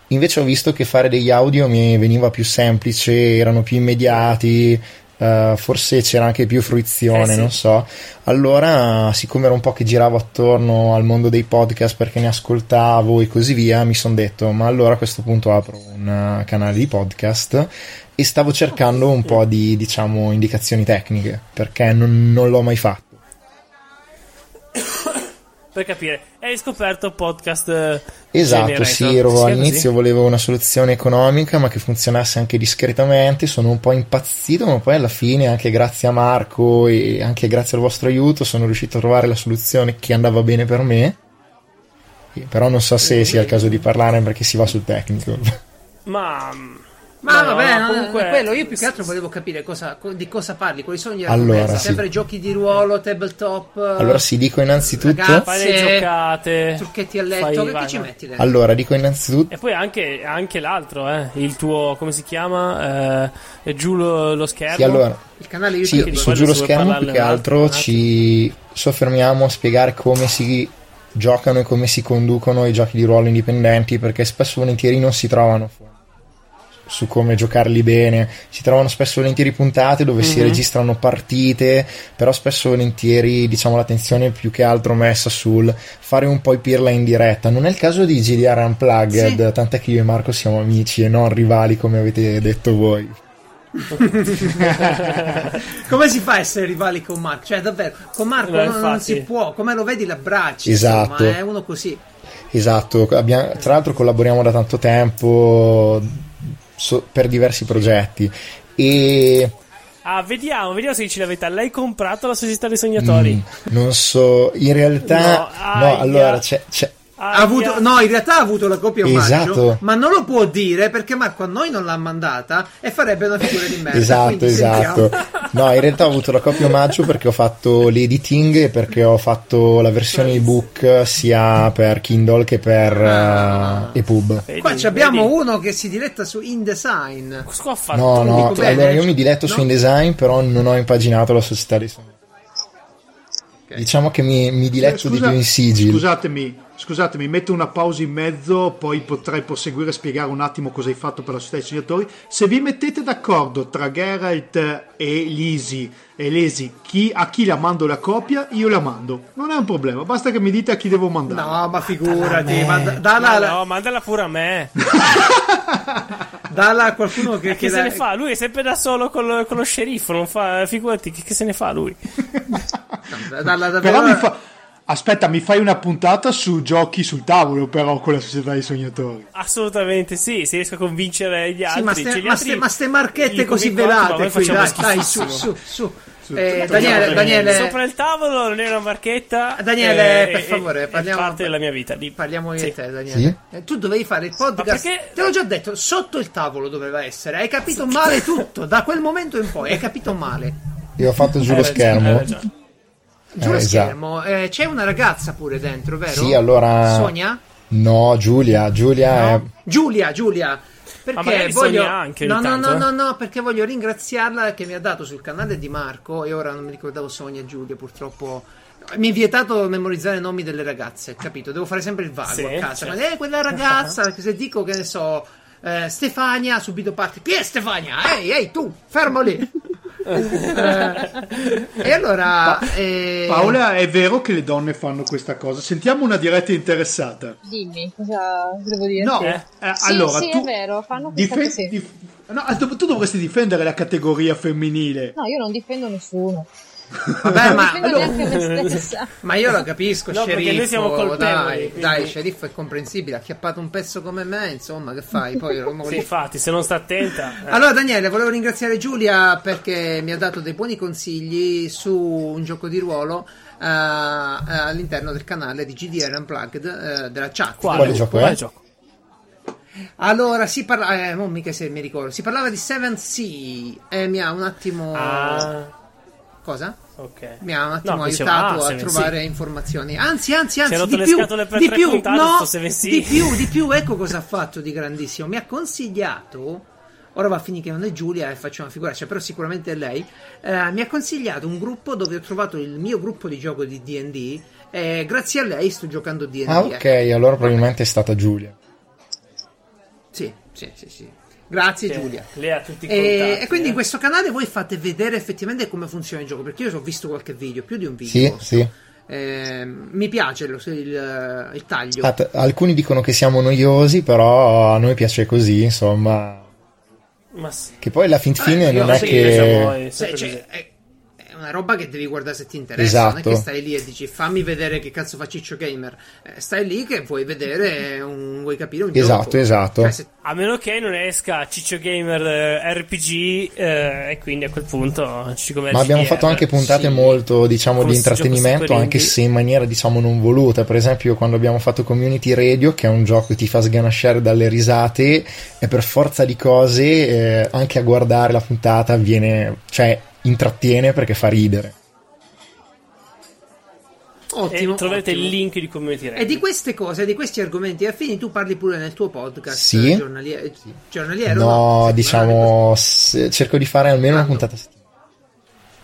invece ho visto che fare degli audio mi veniva più semplice, erano più immediati, uh, forse c'era anche più fruizione, eh sì. non so. Allora, siccome era un po' che giravo attorno al mondo dei podcast perché ne ascoltavo e così via, mi sono detto, ma allora a questo punto apro un canale di podcast, e stavo cercando un po' di, diciamo, indicazioni tecniche, perché non, non l'ho mai fatto. per capire. Hai scoperto podcast? Esatto, sì, ero, all'inizio volevo una soluzione economica ma che funzionasse anche discretamente, sono un po' impazzito, ma poi alla fine, anche grazie a Marco e anche grazie al vostro aiuto, sono riuscito a trovare la soluzione che andava bene per me. Però non so se sia il caso di parlare perché si va sul tecnico. Ma... ma no, vabbè, no, comunque... quello io più che altro volevo capire cosa, di cosa parli, quali sono gli allora, argomenti, sempre sì. Giochi di ruolo, tabletop. Allora sì, dico innanzitutto ragazze, fai le giocate, trucchetti a letto, fai, che, che ci metti dentro? Allora dico innanzitutto, e poi anche, anche l'altro, eh, il tuo, come si chiama, eh, Giù lo, lo schermo. Sì, allora il canale YouTube, sì, su Giù lo schermo più che altro ci soffermiamo a spiegare come si giocano e come si conducono i giochi di ruolo indipendenti, perché spesso volentieri non si trovano fuori su come giocarli bene, si trovano spesso volentieri puntate dove mm-hmm. si registrano partite, però spesso volentieri diciamo l'attenzione è più che altro messa sul fare un po' i pirla in diretta. Non è il caso di G D R Unplugged, sì. Tant'è che io e Marco siamo amici e non rivali come avete detto voi. Come si fa a essere rivali con Marco? Cioè davvero, con Marco Beh, non, non si può, come lo vedi l'abbraccio, esatto. Insomma, è uno così. Esatto, abbiamo, tra l'altro collaboriamo da tanto tempo per diversi progetti e ah vediamo vediamo se dici la verità, l'hai comprato la Società dei Sognatori? Mm, non so, in realtà no, no allora c'è, c'è... ha avuto, no in realtà ha avuto la copia omaggio, esatto. Ma non lo può dire perché Marco a noi non l'ha mandata e farebbe una figura di merda. Esatto, esatto. No, in realtà ho avuto la copia omaggio perché ho fatto l'editing e perché ho fatto la versione ebook sia per Kindle che per ah. uh, EPUB. Vedi, qua abbiamo vedi. uno che si diletta su InDesign. Cosa fa? No, no, dico, allora bene, io mi diletto no? su InDesign, però non ho impaginato la Società di Sognatori. Okay. Diciamo che mi, mi diletto eh, scusa, di più in sigil. Scusatemi. Scusatemi, metto una pausa in mezzo, poi potrei proseguire e spiegare un attimo cosa hai fatto per la Società dei Sognatori. Se vi mettete d'accordo tra Geralt e Lisi, e Lisi chi, a chi la mando la copia, io la mando. Non è un problema, basta che mi dite a chi devo mandare. No, ma figurati, mandala, mandala, no, no, mandala pure a me. Dalla a qualcuno che, che, che se la... ne fa, lui è sempre da solo con lo, con lo sceriffo, non fa, figurati, che, che se ne fa lui. Dalla, davvero... Però mi fa... Aspetta, mi fai una puntata su giochi sul tavolo però con la Società dei Sognatori? Assolutamente sì, se riesco a convincere gli altri. Sì, ma, ste, cioè, gli ma, altri ste, ma ste marchette così velate qui, dai, dai, su, su, su. su eh, Daniele, Daniele... Sopra il tavolo non è una marchetta. Daniele, eh, per favore, parliamo... È parte della mia vita. Di... Parliamo di sì. te, Daniele. Sì? Tu dovevi fare il podcast... Perché... Te l'ho già detto, sotto il tavolo doveva essere. Hai capito male tutto, da quel momento in poi, hai capito male. Io ho fatto giù eh, lo schermo. Eh, Giù lo eh, schermo, eh, c'è una ragazza pure dentro, vero? Sì, allora. Sonia? No, Giulia. Giulia, no. È... Giulia, Giulia. Perché voglio. Anche no, no, no, no, no, perché voglio ringraziarla che mi ha dato sul canale di Marco. E ora non mi ricordavo Sonia e Giulia, purtroppo. Mi è vietato memorizzare i nomi delle ragazze, capito? Devo fare sempre il vago sì, a casa. Certo. Ma eh, quella ragazza, perché se dico che ne so, eh, Stefania, subito parte. Chi è Stefania? Ehi, ehi, tu, fermo lì. eh, e allora pa- eh... Paola, è vero che le donne fanno questa cosa? Sentiamo una diretta interessata. Dimmi cosa devo dire. No, eh, sì, allora sì, tu è vero, fanno questa dif- cosa. Dif- no, tu dovresti difendere la categoria femminile. No, io non difendo nessuno. Vabbè, ma, allora... ma io lo capisco, no, sceriffo, noi siamo colpevoli, dai, dai, sceriffo è comprensibile, ha acchiappato un pezzo come me, insomma, che fai? Poi lo... sì, infatti, se non sta attenta. Eh. Allora, Daniele, volevo ringraziare Giulia perché mi ha dato dei buoni consigli su un gioco di ruolo uh, all'interno del canale di G D R Unplugged uh, della chat. Quale gioco è? Allora si parla, eh, non mica se mi ricordo, si parlava di Seventh Sea e eh, mi ha un attimo ah. Cosa? Okay. Mi ha un attimo no, aiutato diciamo, ah, a trovare sì. informazioni. Anzi, anzi, anzi, di più, di più, no, di più, di più, ecco cosa ha fatto di grandissimo. Mi ha consigliato. Ora va a finire che non è Giulia e faccio una figuraccia, però sicuramente è lei. Eh, mi ha consigliato un gruppo dove ho trovato il mio gruppo di gioco di D and D. Eh, grazie a lei sto giocando D and D. Ah, ok, eh. Allora probabilmente è stata Giulia. Sì, sì, sì, sì. Grazie che Giulia. Lei ha tutti i contatti, e, eh. e quindi in questo canale voi fate vedere effettivamente come funziona il gioco, perché io ho visto qualche video, più di un video. Sì, sì. Eh, mi piace lo, il, il taglio. Ah, t- alcuni dicono che siamo noiosi, però a noi piace così, insomma. Ma sì. Che poi alla fin fine eh, non è sì, che... Diciamo, è, se, cioè, è, è una roba che devi guardare se ti interessa. Esatto. Non è che stai lì e dici fammi vedere che cazzo fa Ciccio Gamer, eh, stai lì che vuoi vedere un, vuoi capire un esatto, gioco. Esatto, cioè, se... a meno che non esca Ciccio Gamer eh, R P G eh, e quindi a quel punto ci ma abbiamo G D R fatto anche puntate sì, molto diciamo di intrattenimento anche se in maniera diciamo non voluta, per esempio quando abbiamo fatto Community Radio, che è un gioco che ti fa sganasciare dalle risate e per forza di cose eh, anche a guardare la puntata viene, cioè intrattiene perché fa ridere. Ottimo, e troverete ottimo. Il link di Community Radio. E di queste cose, di questi argomenti affini tu parli pure nel tuo podcast sì. giornaliero, sì. giornaliero no, no diciamo se, cerco di fare almeno una puntata settimana.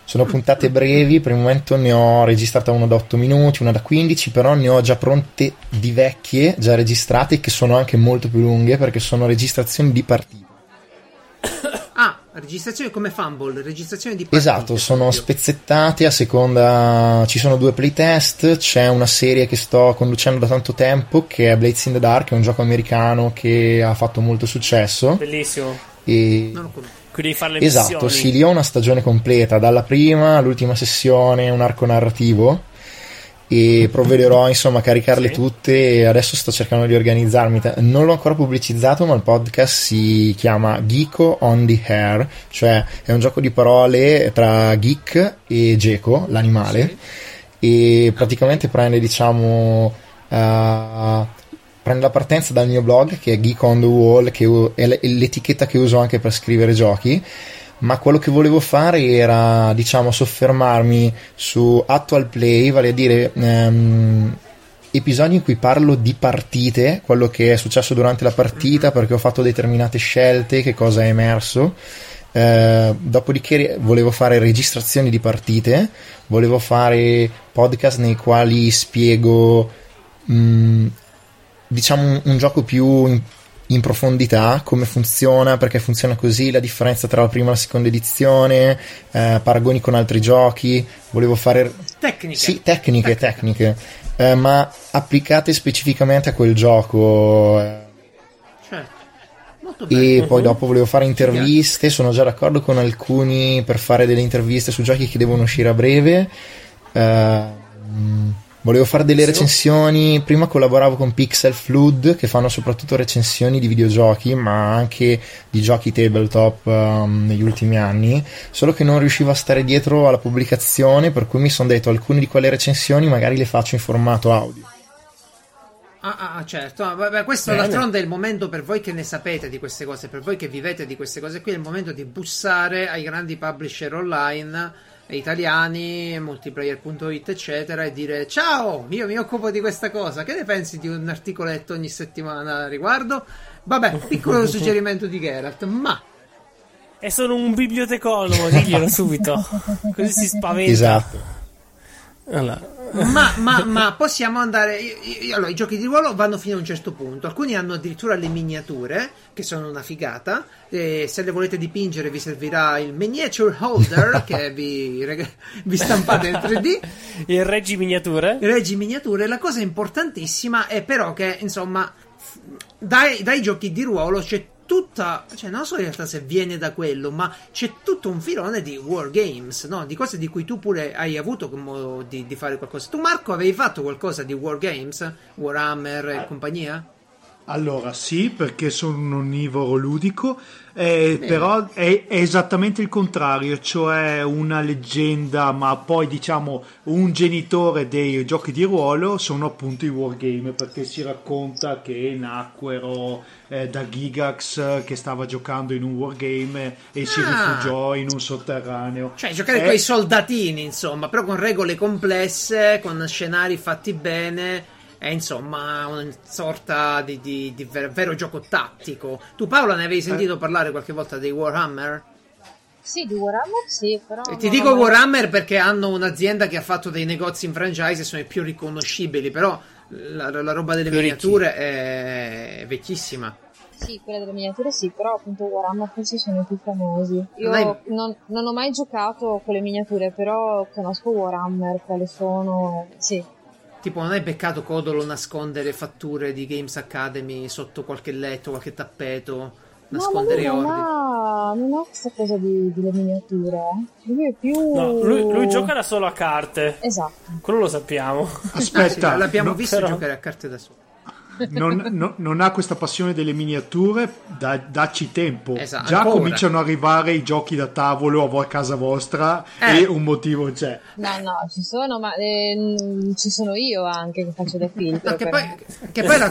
Sono puntate brevi, per il momento ne ho registrata una da otto minuti, una da quindici, però ne ho già pronte di vecchie, già registrate, che sono anche molto più lunghe perché sono registrazioni di partite. Ah, registrazioni come Fumble, registrazioni di partite. Esatto, sono spezzettate a seconda, ci sono due playtest, c'è una serie che sto conducendo da tanto tempo che è Blades in the Dark, è un gioco americano che ha fatto molto successo. Bellissimo. E... non lo conosco. Devi fare le missioni. Esatto, sì, lì ho una stagione completa dalla prima all'ultima sessione, un arco narrativo e provvederò insomma a caricarle sì. tutte e adesso sto cercando di organizzarmi, non l'ho ancora pubblicizzato ma il podcast si chiama Geeko on the Hair, cioè è un gioco di parole tra geek e geco, l'animale sì. e praticamente prende diciamo uh, prendo la partenza dal mio blog che è Geek on the Wall, che è l'etichetta che uso anche per scrivere giochi, ma quello che volevo fare era diciamo soffermarmi su Actual Play, vale a dire ehm, episodi in cui parlo di partite, quello che è successo durante la partita, perché ho fatto determinate scelte, che cosa è emerso. Eh, dopodiché volevo fare registrazioni di partite, volevo fare podcast nei quali spiego mh, diciamo un, un gioco più in, in profondità, come funziona, perché funziona così, la differenza tra la prima e la seconda edizione, eh, paragoni con altri giochi, volevo fare tecniche, sì, tecniche, tecniche, tecniche. Eh, ma applicate specificamente a quel gioco. Certo. Molto bello. E poi dopo volevo fare interviste, sono già d'accordo con alcuni per fare delle interviste su giochi che devono uscire a breve. Eh, Volevo fare delle recensioni, prima collaboravo con Pixel Flood che fanno soprattutto recensioni di videogiochi ma anche di giochi tabletop um, negli ultimi anni, solo che non riuscivo a stare dietro alla pubblicazione, per cui mi sono detto alcune di quelle recensioni magari le faccio in formato audio. Ah, ah certo, ah, vabbè, questo bene. D'altronde è il momento per voi che ne sapete di queste cose, per voi che vivete di queste cose qui, è il momento di bussare ai grandi publisher online italiani, multiplayer punto it eccetera e dire ciao, io mi occupo di questa cosa, che ne pensi di un articoletto ogni settimana a riguardo? Vabbè, piccolo suggerimento di Geralt, ma è solo un bibliotecologo, diglielo subito così si spaventa. Esatto. Allora. ma, ma, ma possiamo andare io, io, allora, i giochi di ruolo vanno fino a un certo punto, alcuni hanno addirittura le miniature che sono una figata e se le volete dipingere vi servirà il miniature holder che vi, vi stampate in tre D, il reggi miniature il reggi miniature. La cosa importantissima è però che insomma dai, dai giochi di ruolo c'è tutta, cioè non so in realtà se viene da quello, ma c'è tutto un filone di war games, no? Di cose di cui tu pure hai avuto modo di, di fare qualcosa. Tu Marco avevi fatto qualcosa di war games, Warhammer e compagnia? Allora sì, perché sono un onnivoro ludico, eh, però è, è esattamente il contrario, cioè una leggenda, ma poi diciamo un genitore dei giochi di ruolo sono appunto i wargame, perché si racconta che nacquero eh, da Gygax che stava giocando in un wargame e ah. si rifugiò in un sotterraneo. Cioè giocare eh, con i soldatini insomma, però con regole complesse, con scenari fatti bene. È insomma una sorta di, di, di vero, vero gioco tattico. Tu Paola ne avevi sentito eh. parlare qualche volta dei Warhammer? Sì, di Warhammer sì, però... E ti dico Warhammer perché hanno un'azienda che ha fatto dei negozi in franchise e sono i più riconoscibili, però la, la roba delle più miniature ricchi. È vecchissima. Sì, quella delle miniature sì, però appunto Warhammer forse sono i più famosi. Io non, hai... non, non ho mai giocato con le miniature, però conosco Warhammer, quali sono... sì. Tipo non hai beccato Codolo nascondere fatture di Games Academy sotto qualche letto, qualche tappeto, nascondere no, ma no, ordini? ha, non ha questa cosa di, delle miniature. Lui è più. No, lui, lui gioca da solo a carte. Esatto. Quello lo sappiamo. Aspetta, sì, l'abbiamo visto però... giocare a carte da solo. Non, no, non ha questa passione delle miniature, da, dacci tempo. Esatto, già paura. Cominciano ad arrivare i giochi da tavolo a casa vostra eh. e un motivo c'è. No, no, ci sono, ma eh, ci sono io anche che faccio da filtro. No, che, poi, che poi la,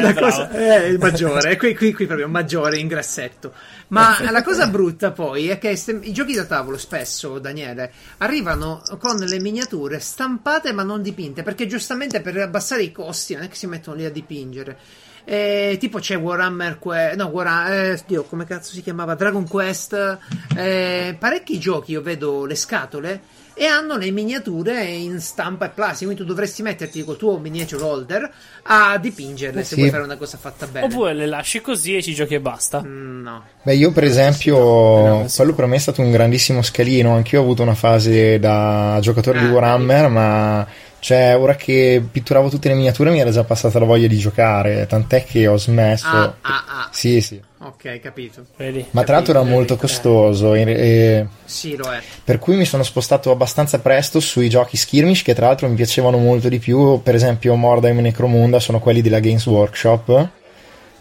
la cosa è eh, maggiore, qui, qui, qui proprio maggiore in grassetto. Ma la cosa brutta poi è che se, i giochi da tavolo spesso, Daniele, arrivano con le miniature stampate ma non dipinte, perché giustamente per abbassare i costi non è che si mettono lì a dipingere. Eh, tipo c'è Warhammer que- no Warhammer, eh, Dio, come cazzo si chiamava, Dragon Quest, eh, parecchi giochi io vedo le scatole e hanno le miniature in stampa e plastica, quindi tu dovresti metterti col tuo miniature holder a dipingerle, eh, se sì. vuoi fare una cosa fatta bene, oppure le lasci così e ci giochi e basta. Mm, no. Beh, io per esempio no, quello per me è stato un grandissimo scalino, anch'io ho avuto una fase da giocatore ah, di Warhammer, sì. ma cioè, ora che pitturavo tutte le miniature mi era già passata la voglia di giocare, tant'è che ho smesso. Ah, ah, ah. Sì, sì. Ok, capito. Vedi, ma tra l'altro era vedi, molto costoso. Eh. E... Sì, lo è. Per cui mi sono spostato abbastanza presto sui giochi skirmish, che tra l'altro mi piacevano molto di più. Per esempio Mordheim e Necromunda sono quelli della Games Workshop.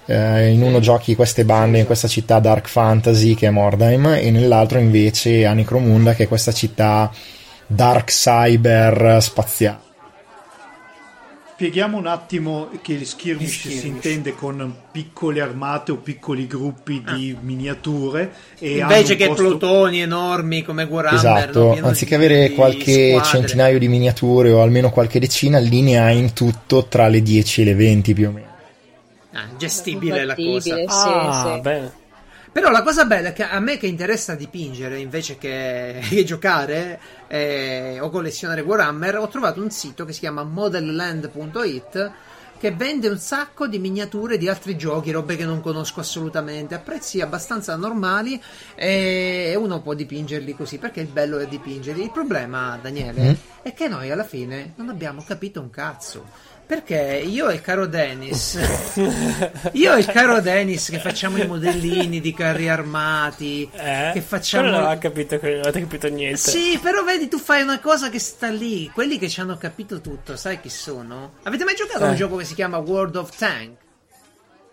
Eh, in uno giochi queste bande in questa città dark fantasy che è Mordheim, e nell'altro invece a Necromunda che è questa città dark cyber spaziale. Spieghiamo un attimo che skirmish, skirmish si intende con piccole armate o piccoli gruppi di ah. miniature, e invece che posto... plotoni enormi come Warhammer. Esatto, anziché di, avere qualche squadre. Centinaio di miniature o almeno qualche decina, lì ne hai in tutto tra le dieci e le venti più o meno. Ah, gestibile la cosa. Sì, ah, sì. Bene. Però la cosa bella è che a me che interessa dipingere invece che, che giocare eh, o collezionare Warhammer, ho trovato un sito che si chiama modelland punto it che vende un sacco di miniature di altri giochi, robe che non conosco assolutamente, a prezzi abbastanza normali, e uno può dipingerli così, perché il bello è dipingerli. Il problema, Daniele, mm. è che noi alla fine non abbiamo capito un cazzo. Perché io e il caro Dennis, io e il caro Dennis che facciamo i modellini di carri armati, eh, che facciamo. Non ha capito, non ha capito niente. Sì, però vedi, tu fai una cosa che sta lì. Quelli che ci hanno capito tutto, sai chi sono? Avete mai giocato a eh. un gioco che si chiama World of Tank?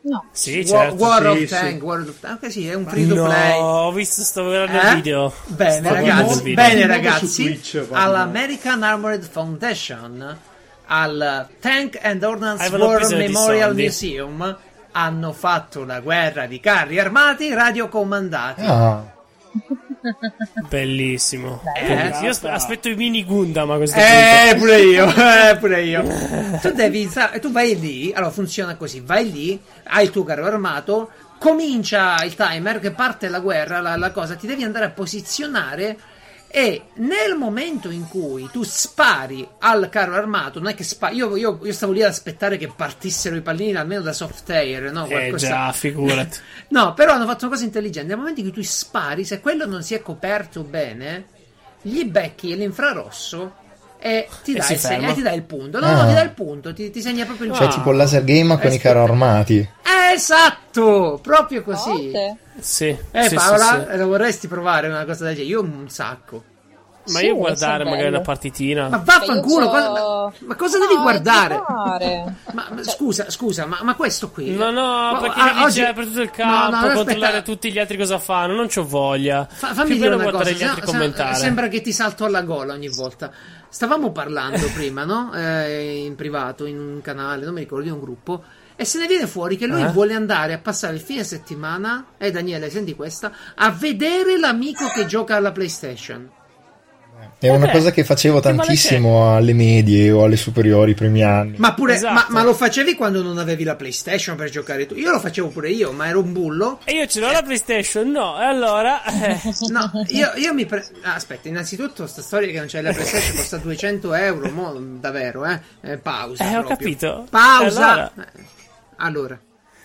No. Sì, certo, War, War sì, of Tank, sì. World of Tank. Ok, sì, è un free to play. No, ho visto sto grande eh? video. Bene, ragazzi, video. Bene, ragazzi, Twitch, all'American Armored Foundation, al Tank and Ordnance War Memorial Museum hanno fatto la guerra di carri armati radiocomandati. Ah. Bellissimo. Eh, io aspetto i mini Gundam a questo eh, punto. Pure io, eh, pure io. Tu devi, tu vai lì, allora funziona così, vai lì, hai il tuo carro armato, comincia il timer che parte la guerra, la, la cosa, ti devi andare a posizionare. E nel momento in cui tu spari al carro armato, non è che spari. Io, io, io stavo lì ad aspettare che partissero i pallini almeno da soft air, no? Qualcosa... Eh già, figurati. No, però hanno fatto una cosa intelligente. Nel momento in cui tu spari, se quello non si è coperto bene, gli becchi l'infrarosso e ti dà il segno, e ti dà il punto. No, ah. no, ti dà il punto, ti, ti segna proprio il punto. Cioè, wow. tipo il laser game con è i carro armati. Esatto, proprio così. Oh, sì. Eh sì, Paola, sì, sì. vorresti provare una cosa del genere? Io un sacco. Ma sì, io guardare magari bello. Una partitina. Ma vaffanculo, so... cosa, ma cosa no, devi guardare? ma, ma, cioè... Scusa, scusa, ma, ma questo qui? No, no, ma, perché ah, oggi... per tutto il campo, no, no, controllare tutti gli altri cosa fanno, non c'ho voglia. Fa, fammi Più dire una cosa, gli altri no, sembra che ti salto alla gola ogni volta. Stavamo parlando prima, no? Eh, in privato, in un canale, non mi ricordo, di un gruppo. E se ne viene fuori che lui eh? vuole andare a passare il fine settimana, e eh, Daniele, senti questa, a vedere l'amico che gioca alla PlayStation. È una eh, cosa che facevo tantissimo alle medie o alle superiori, i primi anni. Ma pure esatto. ma, ma lo facevi quando non avevi la PlayStation per giocare tu? Io lo facevo pure io, ma ero un bullo. E io ce l'ho eh. la PlayStation, no, e allora... Eh. No, io, io mi... Pre... Ah, aspetta, innanzitutto sta storia che non c'è la PlayStation costa duecento euro, mo, davvero, eh? eh pausa. Eh, proprio. Ho capito. Pausa! Allora. Allora,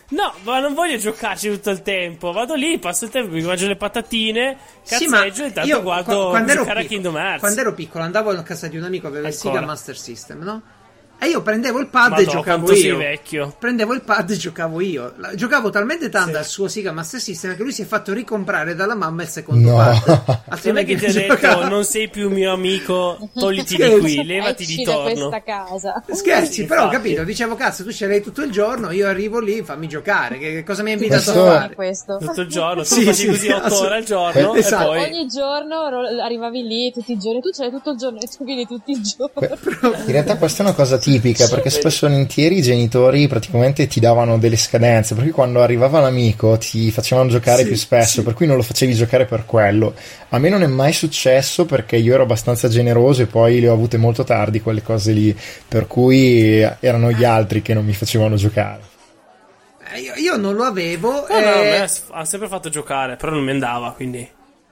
no, ma non voglio giocarci tutto il tempo. Vado lì, passo il tempo, mi mangio le patatine, cazzeggio sì, e intanto guardo qu- giocare piccolo, a Kingdom Hearts. Quando ero piccolo andavo a casa di un amico che aveva il Sega Master System, no? E io prendevo il pad Madonna, e giocavo io. Sei vecchio. Prendevo il pad e giocavo io. La, giocavo talmente tanto sì. al suo Sega Master System che lui si è fatto ricomprare dalla mamma il secondo no. pad. Altrimenti ti ha detto: non sei più mio amico, togliti di qui, levati di torno. Questa casa. Scherzi, però, infatti. Capito? Dicevo, cazzo, tu ce l'hai tutto il giorno, io arrivo lì, fammi giocare. Che, che cosa mi hai invitato questo... a fare? Questo. Tutto il giorno, sì, tu sì, così otto ass... ore al giorno. Eh, esatto. E poi... Ogni giorno ro- arrivavi lì tutti i giorni, tu ce l'hai tutto il giorno e tu vieni tutti i giorni. In realtà questa è una cosa tipica, perché spesso volentieri i genitori praticamente ti davano delle scadenze, perché quando arrivava l'amico ti facevano giocare sì, più spesso, sì. per cui non lo facevi giocare per quello. A me non è mai successo perché io ero abbastanza generoso e poi le ho avute molto tardi quelle cose lì, per cui erano gli altri che non mi facevano giocare. Io, io non lo avevo. No, e... no, a me ha sempre fatto giocare, però non mi andava, quindi...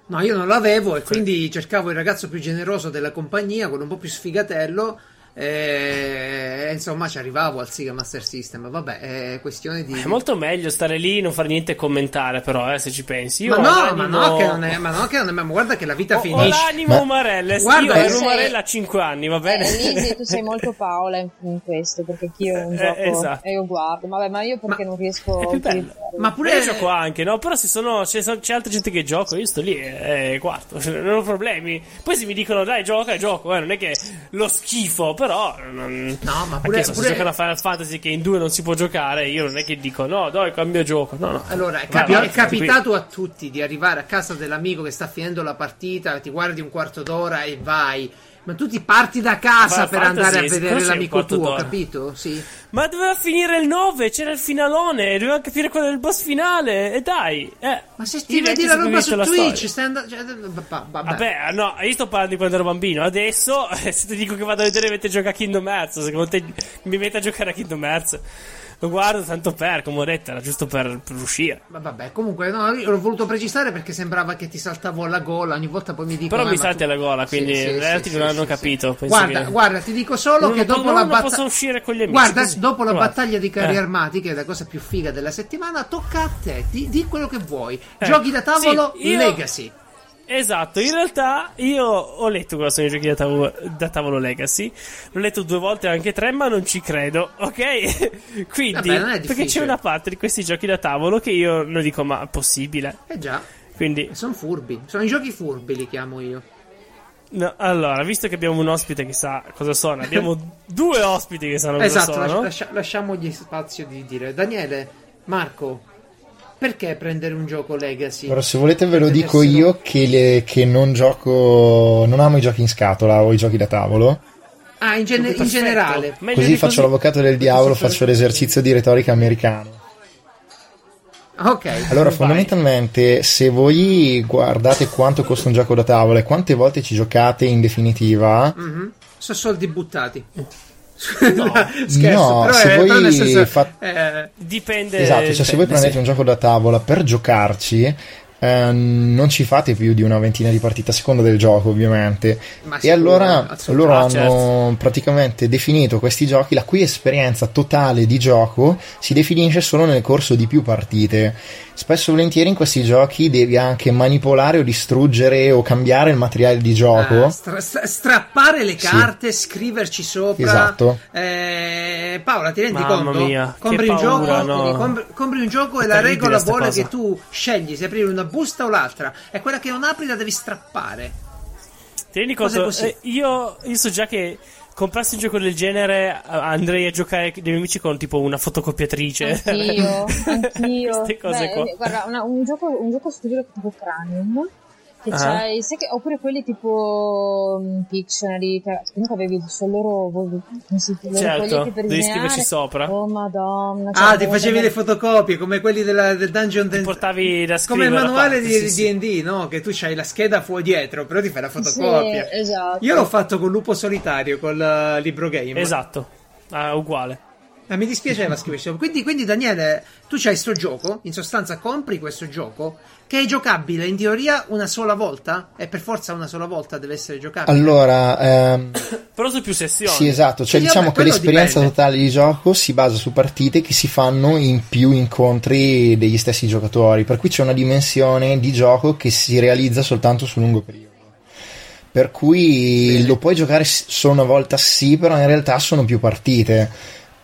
No, io non l'avevo e quindi cercavo il ragazzo più generoso della compagnia, quello un po' più sfigatello, e insomma ci arrivavo al Sega Master System. Vabbè, è questione di... È molto meglio stare lì, non fare niente e commentare, però, eh, se ci pensi. Io ma, no, l'animo... ma no, che non è, ma no, che non è, ma guarda che la vita oh, finisce. Ho l'animo ma... Umarella, guarda, io ero sei... Umarella a cinque anni, va bene? Eh, Lisi, tu sei molto Paola in questo, perché anch'io non gioco eh, esatto. e io guardo, vabbè, ma io perché ma... non riesco a utilizzare. Ma pure io gioco anche, no? Però se sono, c'è, c'è altra gente che gioco, io sto lì e eh, guardo, non ho problemi. Poi se mi dicono, dai, gioca, gioco, eh, non è che lo schifo, però non... No, ma pure, pure... se giocano a Final Fantasy che in due non si può giocare, io non è che dico no, dai, cambio gioco, no, no. Allora è, capi- vai, vai, è capitato qui. A tutti di arrivare a casa dell'amico che sta finendo la partita, ti guardi un quarto d'ora e vai, ma tu ti parti da casa Final per Fantasy, andare a vedere l'amico tuo d'ora. Capito? Sì, ma doveva finire il nove, c'era il finalone, doveva capire quello del boss finale, e dai eh, ma se ti vedi la roba su Twitch stai andando, cioè, vabbè. vabbè no, io sto parlando di quando ero bambino, adesso se ti dico che vado a vedere mette gioca a Kingdom Hearts, secondo te mi metto a giocare a Kingdom Hearts? Lo guardo tanto per, come ho detto, era giusto per, per uscire. Ma vabbè, comunque, no, io l'ho voluto precisare perché sembrava che ti saltavo alla gola ogni volta, poi mi dico. Però mi salti alla gola, quindi sì, sì, gli altri sì, non sì, hanno sì, capito. Sì. Guarda, che... guarda, ti dico solo non, che dopo non la battaglia. posso uscire con gli amici. Guarda, così. dopo la Provate. battaglia di carri eh. armati, che è la cosa più figa della settimana, tocca a te, di, di quello che vuoi. Eh. Giochi da tavolo, sì, io... Legacy. Esatto, in realtà io ho letto cosa sono i giochi da tavolo, da tavolo Legacy, l'ho letto due volte, anche tre, ma non ci credo, ok? Quindi, vabbè, perché c'è una parte di questi giochi da tavolo che io non dico ma possibile. Eh già, quindi sono furbi, sono i giochi furbi li chiamo io. No, allora, visto che abbiamo un ospite che sa cosa sono, abbiamo due ospiti che sanno esatto, cosa sono. Esatto, lasciamogli spazio di dire. Daniele, Marco, perché prendere un gioco Legacy? Allora, se volete ve lo dico io che, le, che non gioco, non amo i giochi in scatola o i giochi da tavolo. Ah, in, gene- in generale. Meglio così faccio così. L'avvocato del diavolo, faccio l'esercizio di retorica americano. Ok. Allora, fondamentalmente, vai. Se voi guardate quanto costa un gioco da tavola e quante volte ci giocate in definitiva... Mm-hmm. Sono soldi buttati. No, scherzo, no, però se è, voi però nel senso, fa... eh, dipende. Esatto, cioè dipende, se voi prendete sì. un gioco da tavola per giocarci, eh, non ci fate più di una ventina di partite a seconda del gioco, ovviamente. Ma e allora loro hanno certo. praticamente definito questi giochi la cui esperienza totale di gioco si definisce solo nel corso di più partite. Spesso e volentieri in questi giochi devi anche manipolare o distruggere o cambiare il materiale di gioco. Ah, stra- stra- strappare le carte, sì. scriverci sopra. Esatto. Eh, Paola, ti rendi Mamma conto? Mia, compri, un paura, gioco, no. compri, compri un gioco e la regola vuole cosa. Che tu scegli se aprire una busta o l'altra. È quella che non apri la devi strappare. Ti rendi conto? Eh, io, io so già che... comprassi un gioco del genere andrei a giocare dei miei amici con tipo una fotocopiatrice. Anch'io, anch'io. Queste cose Beh, qua. Guarda, una, un gioco, un gioco studio tipo Cranium, che ah. c'hai, sai che, oppure quelli tipo um, Pictionary, che comunque avevi solo loro, come si chiama? Certo, che per devi disegnare. Scriverci sopra. Oh madonna. Ah, ti facevi che... le fotocopie, come quelli della, del Dungeon ti portavi da scrivere. Come il manuale parte, di, sì, di D and D, sì. no? Che tu c'hai la scheda fuori dietro, però ti fai la fotocopia. Sì, esatto. Io l'ho fatto con Lupo Solitario, col uh, libro game. Esatto, uh, uguale. Ma mi dispiaceva scriverci. Quindi, quindi Daniele, tu c'hai sto gioco, in sostanza compri questo gioco, che è giocabile in teoria una sola volta, e per forza una sola volta deve essere giocabile. Allora, ehm... però su più sessioni. Sì, esatto, cioè sì, diciamo vabbè, che l'esperienza dipende. Totale di gioco si basa su partite che si fanno in più incontri degli stessi giocatori, per cui c'è una dimensione di gioco che si realizza soltanto su lungo periodo. per cui Bene. Lo puoi giocare solo una volta, sì, però in realtà sono più partite.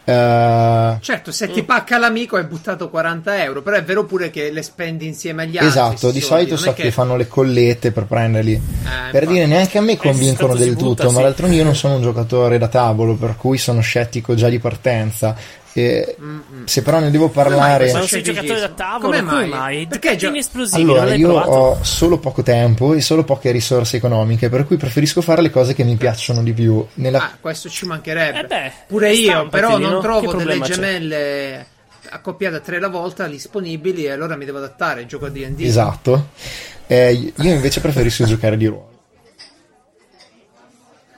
Uh, certo, se ti pacca l'amico hai buttato quaranta euro, però è vero pure che le spendi insieme agli altri. Esatto, di solito so che... che fanno le collette per prenderli, eh, per dire, neanche a me convincono del butta, tutto, sì. Ma d'altronde io non sono un giocatore da tavolo, per cui sono scettico già di partenza. E se però ne devo parlare, ma non sei giocatore da tavolo, come mai? Come mai? Perché gio- esplosivi, allora io provato? Ho solo poco tempo e solo poche risorse economiche, per cui preferisco fare le cose che mi piacciono di più. Nella... Ah, questo ci mancherebbe, eh beh, pure io, però non trovo delle gemelle c'è? accoppiate a tre alla volta disponibili, e allora mi devo adattare. Gioco a D and D, esatto. Eh, io invece preferisco giocare di ruolo.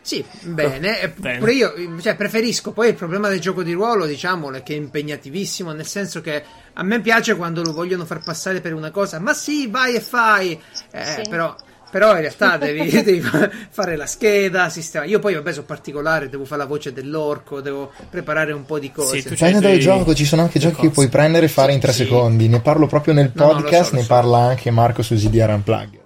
Sì, bene, oh, bene. Pure io, cioè, preferisco. Poi il problema del gioco di ruolo, diciamolo, è che è impegnativissimo, nel senso che a me piace quando lo vogliono far passare per una cosa, ma sì, vai e fai, eh, sì. però, però in realtà devi, devi fare la scheda, sistema. Io poi, vabbè, sono particolare, devo fare la voce dell'orco, devo preparare un po' di cose. Sì, dipende dai gioco, ci sono anche giochi cose. che puoi prendere e fare in tre sì. secondi, ne parlo proprio nel no, podcast, no, lo so, lo ne so. Parla anche Marco su G D R Unplugged.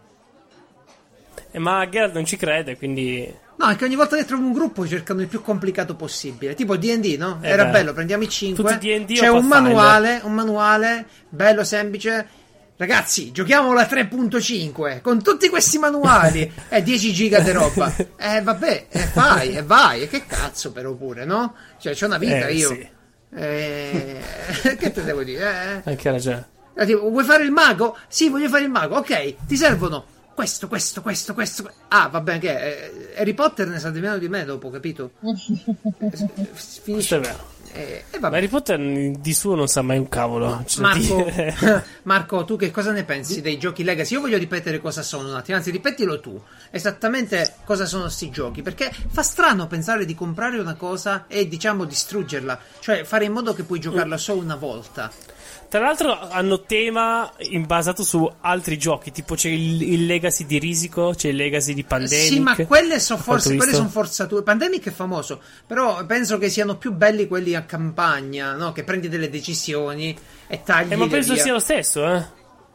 Eh, ma Geralt non ci crede, quindi... No, anche ogni volta che trovo un gruppo cercano il più complicato possibile, tipo D and D, no? Eh Era beh. bello, prendiamo i cinque, c'è un manuale, un manuale bello semplice. Ragazzi, giochiamo la tre punto cinque con tutti questi manuali e eh, dieci giga di roba. Eh vabbè, e eh, fai, e eh, vai, e eh, che cazzo però pure, no? Cioè, c'ho una vita eh, io. Sì. Eh, che te devo dire? Eh, anche ragione. Eh, tipo, vuoi fare il mago? Sì, voglio fare il mago. Ok, ti servono questo, questo, questo, questo. Ah, va bene, che è? Harry Potter ne sa di meno di me dopo, capito? Finisce. Eh, eh, ma Harry Potter di suo non sa mai un cavolo. Marco, Marco, tu che cosa ne pensi dei giochi legacy? Io voglio ripetere cosa sono un attimo, anzi ripetilo tu, esattamente cosa sono sti giochi, perché fa strano pensare di comprare una cosa e, diciamo, distruggerla, cioè fare in modo che puoi giocarla solo una volta. Tra l'altro hanno tema in basato su altri giochi, tipo c'è il, il legacy di Risico, c'è il legacy di Pandemic. Sì, ma quelle sono forse quelle sono forzature. Pandemic è famoso, però penso che siano più belli quelli a campagna, no? Che prendi delle decisioni e tagli. Eh, ma penso via. sia lo stesso, eh?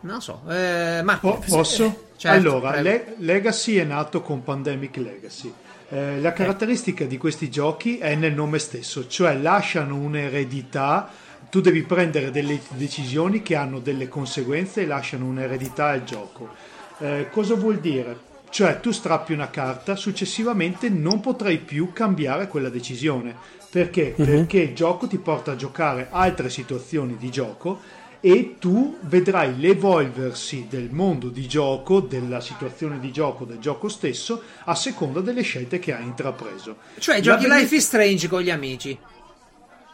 Non lo so. Eh, Marco, oh, posso? Certo, allora, le- Legacy è nato con Pandemic Legacy. Eh, la caratteristica eh. di questi giochi è nel nome stesso, cioè lasciano un'eredità. Tu devi prendere delle decisioni che hanno delle conseguenze e lasciano un'eredità al gioco. Eh, cosa vuol dire? Cioè, tu strappi una carta, successivamente non potrai più cambiare quella decisione. Perché? Uh-huh. Perché il gioco ti porta a giocare altre situazioni di gioco e tu vedrai l'evolversi del mondo di gioco, della situazione di gioco, del gioco stesso, a seconda delle scelte che hai intrapreso. Cioè, giochi La... Life is Strange con gli amici.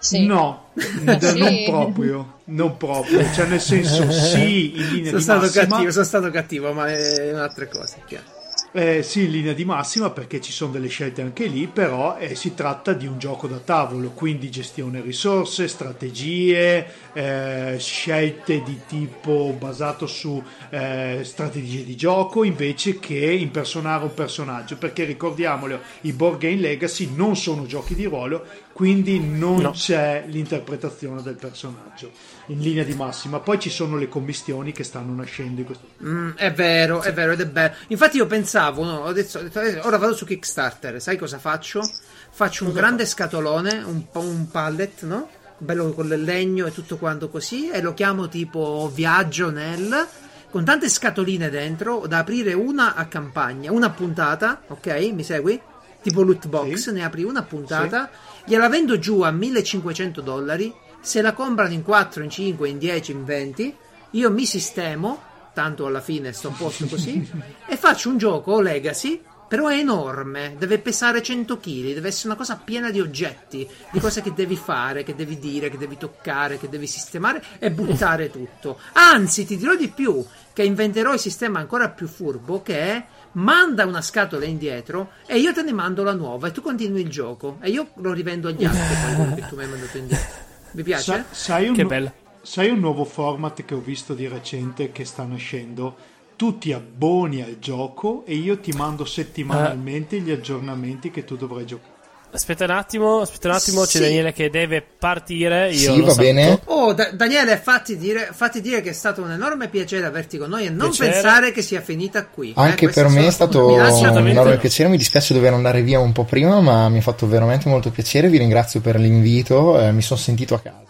Sì. No, d- sì. non proprio, non proprio, cioè nel senso sì, in linea sono di stato massima. Cattivo, sono stato cattivo, ma è un'altra cosa, chiaro. Eh, sì, in linea di massima, perché ci sono delle scelte anche lì, però eh, si tratta di un gioco da tavolo, quindi gestione risorse, strategie, eh, scelte di tipo basato su eh, strategie di gioco, invece che impersonare un personaggio, perché ricordiamolo, i board game legacy non sono giochi di ruolo, quindi non no. c'è l'interpretazione del personaggio in linea di massima. Poi ci sono le commistioni che stanno nascendo in questo mm, è vero sì. è vero ed è bello. Infatti io pensavo, no, ho detto, ho detto ora vado su Kickstarter, sai cosa faccio? Faccio un cosa grande fa? scatolone, un po' un pallet, no? Bello con il legno e tutto quanto così, e lo chiamo tipo viaggio nel, con tante scatoline dentro da aprire una a campagna, una puntata, ok? Mi segui? Tipo loot box, sì. ne apri una puntata, sì. gliela vendo giù a millecinquecento dollari, se la comprano in quattro, in cinque, in dieci, in venti, io mi sistemo, tanto alla fine sto a posto così, e faccio un gioco legacy, però è enorme, deve pesare cento chili, deve essere una cosa piena di oggetti, di cose che devi fare, che devi dire, che devi toccare, che devi sistemare e buttare tutto. Anzi, ti dirò di più, che inventerò il sistema ancora più furbo, che è: manda una scatola indietro e io te ne mando la nuova e tu continui il gioco e io lo rivendo agli altri poi, quello che tu mi hai mandato indietro. Mi piace? Sa- sai, un che nu- bella. sai un nuovo format che ho visto di recente che sta nascendo? Tu ti abboni al gioco e io ti mando settimanalmente uh. gli aggiornamenti che tu dovrai giocare. Aspetta un attimo, aspetta un attimo, sì. C'è Daniele che deve partire. Io sì, lo va saluto. Bene. Oh, da- Daniele, fatti dire, fatti dire che è stato un enorme piacere averti con noi e non piacere. pensare che sia finita qui. Anche eh, per me è stato un enorme piacere. Mi dispiace dover andare via un po' prima, ma mi ha fatto veramente molto piacere. Vi ringrazio per l'invito, eh, mi sono sentito a casa.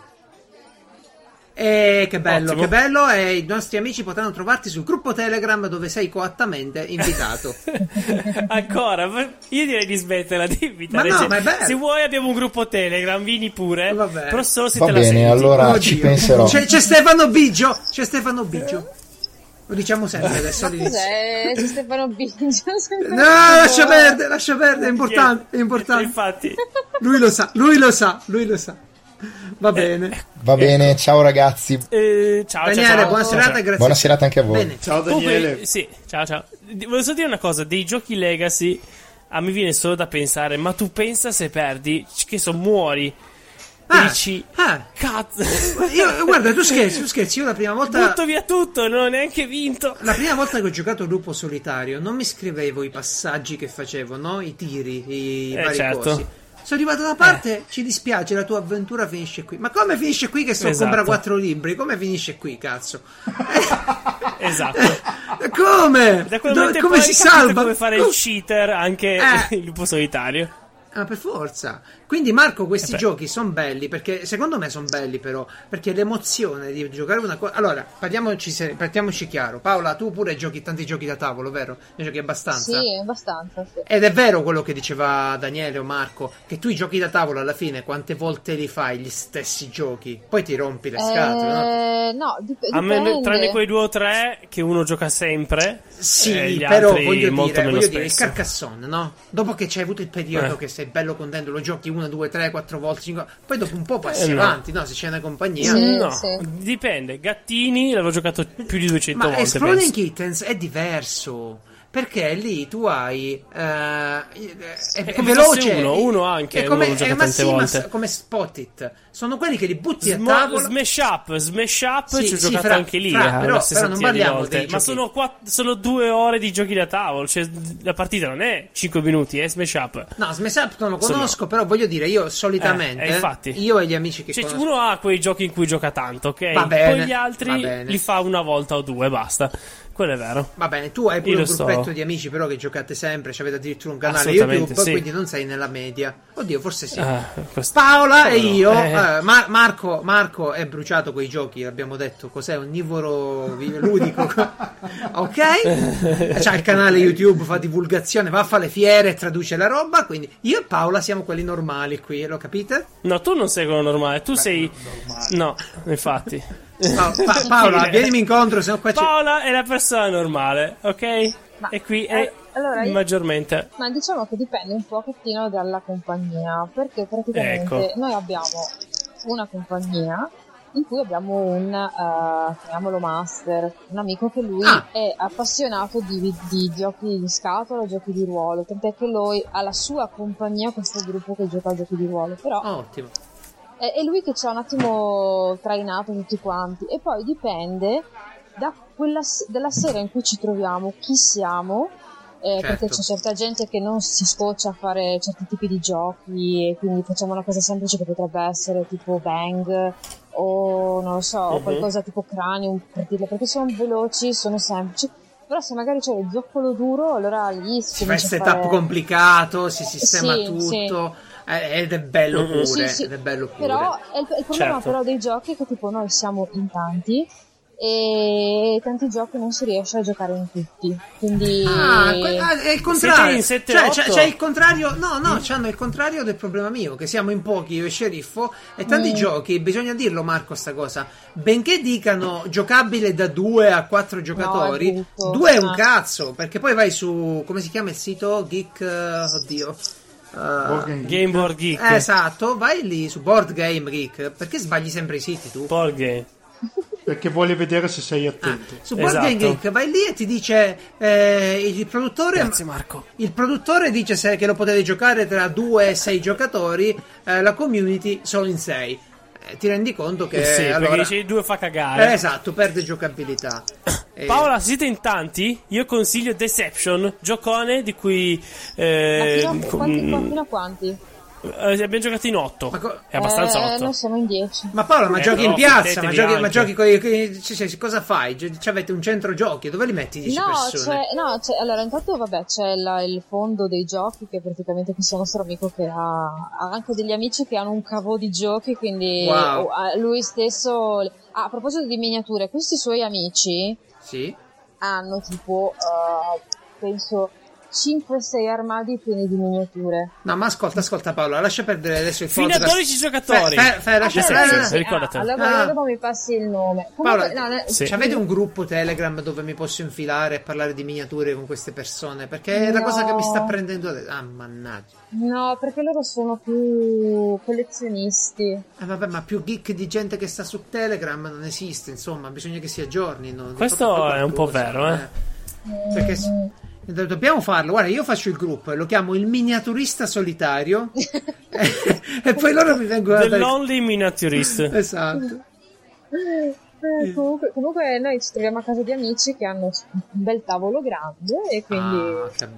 E che bello, Ottimo. che bello, e i nostri amici potranno trovarti sul gruppo Telegram dove sei coattamente invitato. Ancora? Io direi di smetterla di invitare. Ma no, ma è bello. Se vuoi abbiamo un gruppo Telegram, vieni pure. Vabbè. Però solo se Va te bene, la senti. Allora oh, ci Dio. penserò. C'è, c'è Stefano Biggio, c'è Stefano Biggio. Lo diciamo sempre adesso all'inizio. Cos'è? C'è Stefano Biggio. No, lascia perdere, lascia perdere, è importante, è importante. Infatti. Lui lo sa, lui lo sa, lui lo sa. Va bene, va bene, ciao ragazzi. Eh, ciao Daniele, ciao, ciao. buona serata, ciao, grazie. Buona serata anche a voi. Bene. Ciao Daniele. Comunque, sì, ciao ciao. Volevo solo dire una cosa, dei giochi legacy a me viene solo da pensare, ma tu pensa se perdi, che so, muori. Ah, dici, ah, cazzo. Io, guarda, tu scherzi, tu scherzi, io la prima volta butto via tutto, non ho neanche vinto. La prima volta che ho giocato Lupo Solitario, non mi scrivevo i passaggi che facevo, no? I tiri, i eh, vari certo. cosi. Sono arrivato da parte, eh. ci dispiace, la tua avventura finisce qui. Ma come finisce qui che sto esatto. compra quattro libri? Come finisce qui, cazzo? Esatto. Come? Da quel Do- come si salva? Come fare oh. il cheater anche eh. il Lupo Solitario. Ah, per forza. Quindi Marco, questi eh giochi sono belli, perché secondo me sono belli però, perché l'emozione di giocare una cosa... Allora, parliamoci, se... partiamoci chiaro. Paola, tu pure giochi tanti giochi da tavolo, vero? Ne giochi abbastanza? Sì, abbastanza, sì. Ed è vero quello che diceva Daniele o Marco, che tu i giochi da tavolo alla fine quante volte li fai gli stessi giochi? Poi ti rompi le scatole, eh, no? No, dip- dipende. A me, tranne quei due o tre che uno gioca sempre. Sì, eh, gli però altri voglio molto dire, meno voglio dire, il Carcassonne, no? Dopo che c'hai avuto il periodo eh. che sei bello contento, lo giochi uno, due, tre, quattro volte, cinque. Poi dopo un po' passi eh, avanti, no. no? Se c'è una compagnia, sì, no, sì. dipende. Gattini l'avevo giocato più di duecento Ma volte. Ma Exploding penso. Kittens è diverso, perché lì tu hai uh, è, è, è veloce uno, uno anche è come, uno è tante sì, volte. Ma, come Spot It sono quelli che li butti Smo- a tavola. Smash Up, Smash Up sì, ci ho sì, giocato fra, anche lì fra, eh, però, però non parliamo dei ma sono, quatt- sono due ore di giochi da tavolo, cioè la partita non è cinque minuti, è eh, Smash Up. No, Smash Up non lo conosco, sono... però voglio dire io solitamente eh, eh, infatti. io e gli amici che cioè, conosco uno ha quei giochi in cui gioca tanto, ok, bene, poi gli altri li fa una volta o due, basta. Quello è vero. Va bene, tu hai pure io un gruppetto so. di amici però che giocate sempre, avete addirittura un canale YouTube, sì. quindi non sei nella media. Oddio, forse sì. Ah, questo... Paola e io, eh. Eh, Mar- Marco, Marco è bruciato quei giochi, abbiamo detto, cos'è? Onnivoro ludico. Ok? C'ha il canale YouTube, fa divulgazione, va a fare le fiere, traduce la roba, quindi io e Paola siamo quelli normali qui, lo capite? No, tu non sei quello normale, tu Beh, sei... No, infatti... No, pa- Paola, vienimi incontro, sennò qua c'è... Paola è la persona normale, ok? Ma, e qui è allora io, maggiormente. Ma diciamo che dipende un pochettino dalla compagnia, perché praticamente ecco. noi abbiamo una compagnia in cui abbiamo un uh, chiamiamolo master, un amico che lui ah. è appassionato di, di giochi in scatola, giochi di ruolo, tant'è che lui ha la sua compagnia, questo gruppo che gioca a giochi di ruolo, però oh, ottimo. È lui che ci ha un attimo trainato tutti quanti, e poi dipende da quella, dalla sera in cui ci troviamo, chi siamo, eh, certo. perché c'è certa gente che non si scoccia a fare certi tipi di giochi, e quindi facciamo una cosa semplice che potrebbe essere tipo Bang o non lo so, uh-huh. qualcosa tipo Cranium, per dirlo, perché sono veloci, sono semplici. Però se magari c'è il zoccolo duro, allora lì si fa setup fare... complicato, si sistema sì, tutto sì. Ed è bello pure, sì, sì. Ed è bello pure. Però il, il problema certo. però dei giochi è che tipo noi siamo in tanti e tanti giochi non si riesce a giocare in tutti, quindi ah, è il contrario, sette, cioè, c'è, c'è il contrario, no no mm. c'hanno il contrario del problema mio, che siamo in pochi io e sceriffo e tanti mm. giochi, bisogna dirlo Marco sta cosa, benché dicano giocabile da due a quattro giocatori, no, è brutto, due è un ah. cazzo, perché poi vai su come si chiama il sito Geek uh, oddio Uh, Game Board Geek, eh, esatto, vai lì su Board Game Geek, perché sbagli sempre i siti tu? Board Game perché vuole vedere se sei attento. Ah, su Board esatto. Game Geek vai lì e ti dice eh, il produttore grazie Marco, il produttore dice se, che lo potete giocare tra due e sei giocatori, eh, la community solo in sei, eh, ti rendi conto che eh sì, allora, perché dice due fa cagare, eh, esatto, perde giocabilità. Paola, se siete in tanti, io consiglio Deception, giocone di cui... Eh, ma fino a quanti? Fino a quanti? eh, abbiamo giocato in otto. Co- è abbastanza otto. Eh, noi siamo in dieci. Ma Paola, ma eh, giochi no, in piazza, ma giochi, ma giochi con i, cioè, cosa fai? Cioè, avete un centro giochi, dove li metti dieci no, persone? C'è, no, c'è, allora intanto vabbè, c'è la, il fondo dei giochi, che praticamente questo nostro amico che ha, ha anche degli amici che hanno un cavò di giochi, quindi wow. lui stesso... Ah, a proposito di miniature, questi suoi amici sì. hanno tipo, uh, penso... cinque sei armadi pieni di miniature. No, ma ascolta, ascolta Paola, lascia perdere adesso il fino podcast. A dodici giocatori. Fai, fai, fai lascia ah, perdere. Sì, sì, ricordate. Ah, allora ah. dopo mi passi il nome. Comunque, Paola, no, sì. Avete un gruppo Telegram dove mi posso infilare e parlare di miniature con queste persone? Perché no. è la cosa che mi sta prendendo adesso. Ah, mannaggia. No, perché loro sono più collezionisti. Eh, vabbè, ma più geek di gente che sta su Telegram non esiste, insomma, bisogna che si aggiornino. Questo è un po' vero, eh. eh. Perché dobbiamo farlo, guarda, io faccio il gruppo e lo chiamo il miniaturista solitario e, e poi loro mi vengono The a Lonely Miniaturist. Esatto. Eh, comunque, comunque noi ci troviamo a casa di amici che hanno un bel tavolo grande e quindi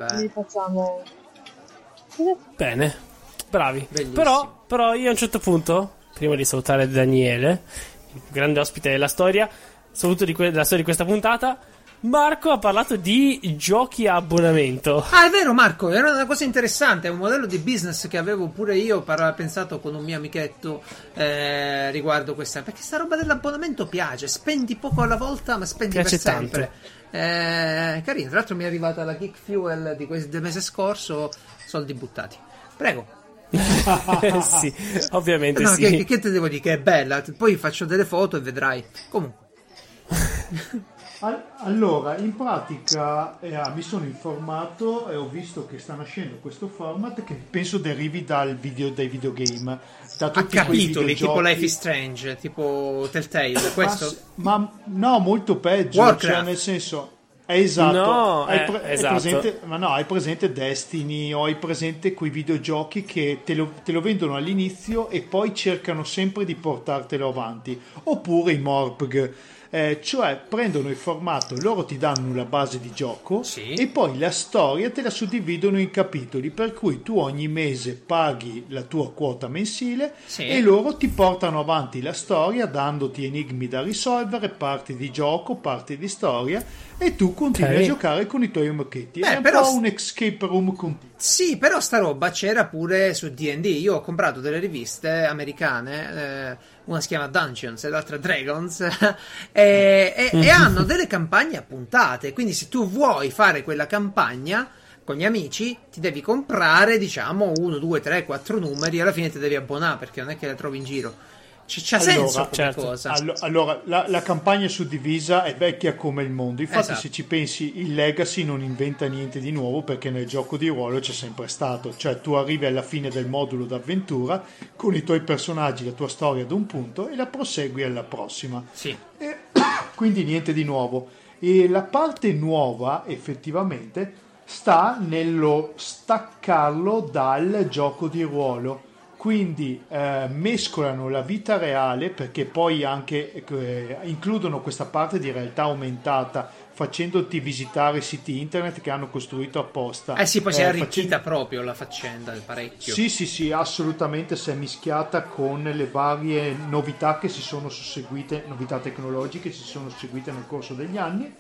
ah, li facciamo bene, bravi. Bellissimo. Però, però io a un certo punto, prima di salutare Daniele, il grande ospite della storia, saluto di que- della storia di questa puntata, Marco ha parlato di giochi a abbonamento. Ah, è vero, Marco, era una cosa interessante, è un modello di business che avevo pure io par- pensato con un mio amichetto eh, riguardo questa, perché sta roba dell'abbonamento piace, spendi poco alla volta ma spendi piace per sempre eh, carino, tra l'altro mi è arrivata la Geek Fuel di que- del mese scorso, soldi buttati, prego. Sì, ovviamente no, sì. Che, che te devo dire, che è bella, poi faccio delle foto e vedrai, comunque. Allora, in pratica eh, mi sono informato e ho visto che sta nascendo questo format che penso derivi dal video, dai videogame, da tutti a capitoli, tipo Life is Strange, tipo Telltale, questo? Ma, ma no, molto peggio, Warcraft. Cioè nel senso, è esatto, no, hai pre- eh, esatto. È presente, ma no, hai presente Destiny o hai presente quei videogiochi che te lo, te lo vendono all'inizio e poi cercano sempre di portartelo avanti, oppure i M O R P G. Eh, cioè prendono il formato, loro ti danno la base di gioco sì. e poi la storia te la suddividono in capitoli, per cui tu ogni mese paghi la tua quota mensile sì. e loro ti portano avanti la storia dandoti enigmi da risolvere, parti di gioco, parti di storia, e tu continui okay. a giocare con i tuoi amichetti. Beh, è un però... po' un escape room continuo. Sì, però sta roba c'era pure su D and D. Io ho comprato delle riviste americane, eh, una si chiama Dungeons e l'altra Dragons, e, e, e hanno delle campagne appuntate. Quindi se tu vuoi fare quella campagna con gli amici, ti devi comprare, diciamo, uno, due, tre, quattro numeri, alla fine ti devi abbonare, perché non è che la trovi in giro. C- c'ha allora, senso certo. cosa. Allora, la, la campagna suddivisa è vecchia come il mondo. Infatti, esatto. se ci pensi, il Legacy non inventa niente di nuovo, perché nel gioco di ruolo c'è sempre stato. Cioè, tu arrivi alla fine del modulo d'avventura con i tuoi personaggi, la tua storia ad un punto, e la prosegui alla prossima. Sì. E, quindi niente di nuovo. E la parte nuova, effettivamente, sta nello staccarlo dal gioco di ruolo. Quindi eh, mescolano la vita reale, perché poi anche eh, includono questa parte di realtà aumentata, facendoti visitare siti internet che hanno costruito apposta. Eh sì, poi eh, si è arricchita facendo... proprio la faccenda del parecchio. Sì, sì, sì, assolutamente, si è mischiata con le varie novità che si sono susseguite, novità tecnologiche che si sono susseguite nel corso degli anni.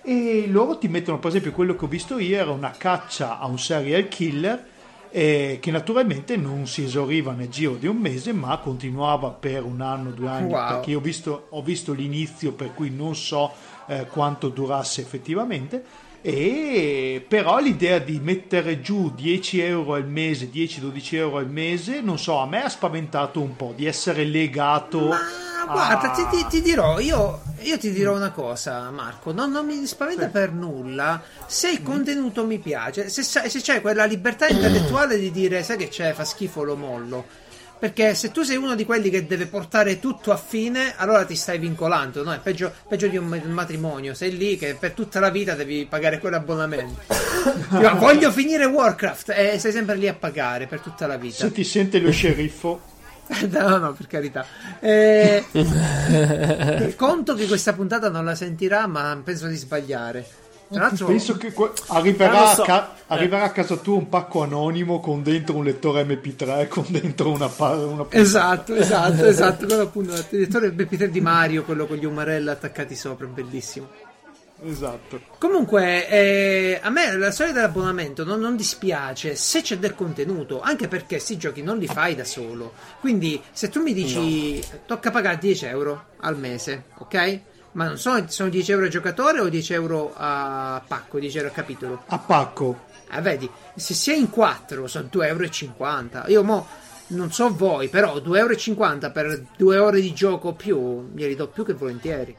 E loro ti mettono, per esempio, quello che ho visto io era una caccia a un serial killer, Eh, che naturalmente non si esauriva nel giro di un mese, ma continuava per un anno, due anni, wow. perché ho visto, ho visto l'inizio, per cui non so eh, quanto durasse effettivamente. E però l'idea di mettere giù dieci euro al mese, dieci dodici euro al mese, non so, a me ha spaventato un po' di essere legato. Ma a... guarda, ti, ti, ti dirò io, io ti dirò una cosa, Marco, no, non mi spaventa sì. per nulla se il contenuto mi piace, se, se c'è quella libertà intellettuale di dire sai che c'è, fa schifo, lo mollo. Perché se tu sei uno di quelli che deve portare tutto a fine, allora ti stai vincolando, no? È peggio, peggio di un matrimonio. Sei lì che per tutta la vita devi pagare quell'abbonamento. Io voglio finire Warcraft e sei sempre lì a pagare per tutta la vita. Se ti sente lo sceriffo. No, no, per carità. Eh, conto che questa puntata non la sentirà, ma penso di sbagliare. Tra l'altro, penso che que- arriverà, ah, so. a ca- arriverà a casa tua un pacco anonimo con dentro un lettore emme pi tre, con dentro una, pa- una esatto esatto esatto quello appunto, il lettore emme pi tre di Mario, quello con gli umarella attaccati sopra, bellissimo. Esatto. Comunque eh, a me la storia dell'abbonamento non, non dispiace se c'è del contenuto, anche perché sti giochi non li fai da solo, quindi se tu mi dici no. tocca pagare dieci euro al mese, ok? Ma non so, sono dieci euro a giocatore o dieci euro a pacco, dieci euro a capitolo? A pacco. Ah, vedi, se sei in quattro sono due e cinquanta euro. Io mo non so voi, però due e cinquanta euro per due ore di gioco più glieli do più che volentieri.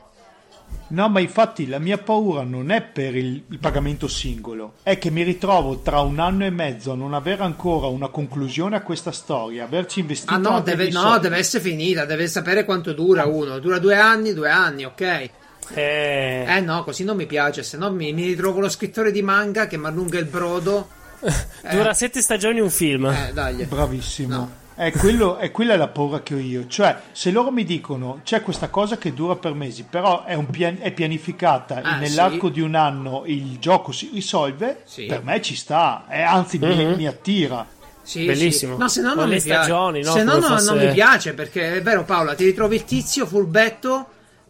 No, ma infatti la mia paura non è per il, il pagamento singolo, è che mi ritrovo tra un anno e mezzo a non avere ancora una conclusione a questa storia, averci investito. Ah no, deve, no deve essere finita, deve sapere quanto dura uno, dura due anni, due anni, ok? Eh, eh no, così non mi piace, se no mi, mi ritrovo lo scrittore di manga che mi allunga il brodo. Eh. Dura sette stagioni un film. Eh, dai. Bravissimo. No. È, quello, è quella la paura che ho io, cioè se loro mi dicono c'è questa cosa che dura per mesi, però è, un pian- è pianificata ah, nell'arco sì. di un anno il gioco si risolve, sì. per me ci sta, eh, anzi mm-hmm. mi, mi attira. Sì, bellissimo. Sì. No, se no non, mi, stagioni, no, se no, no, fosse... non mi piace, perché è vero Paola, ti ritrovi il tizio furbetto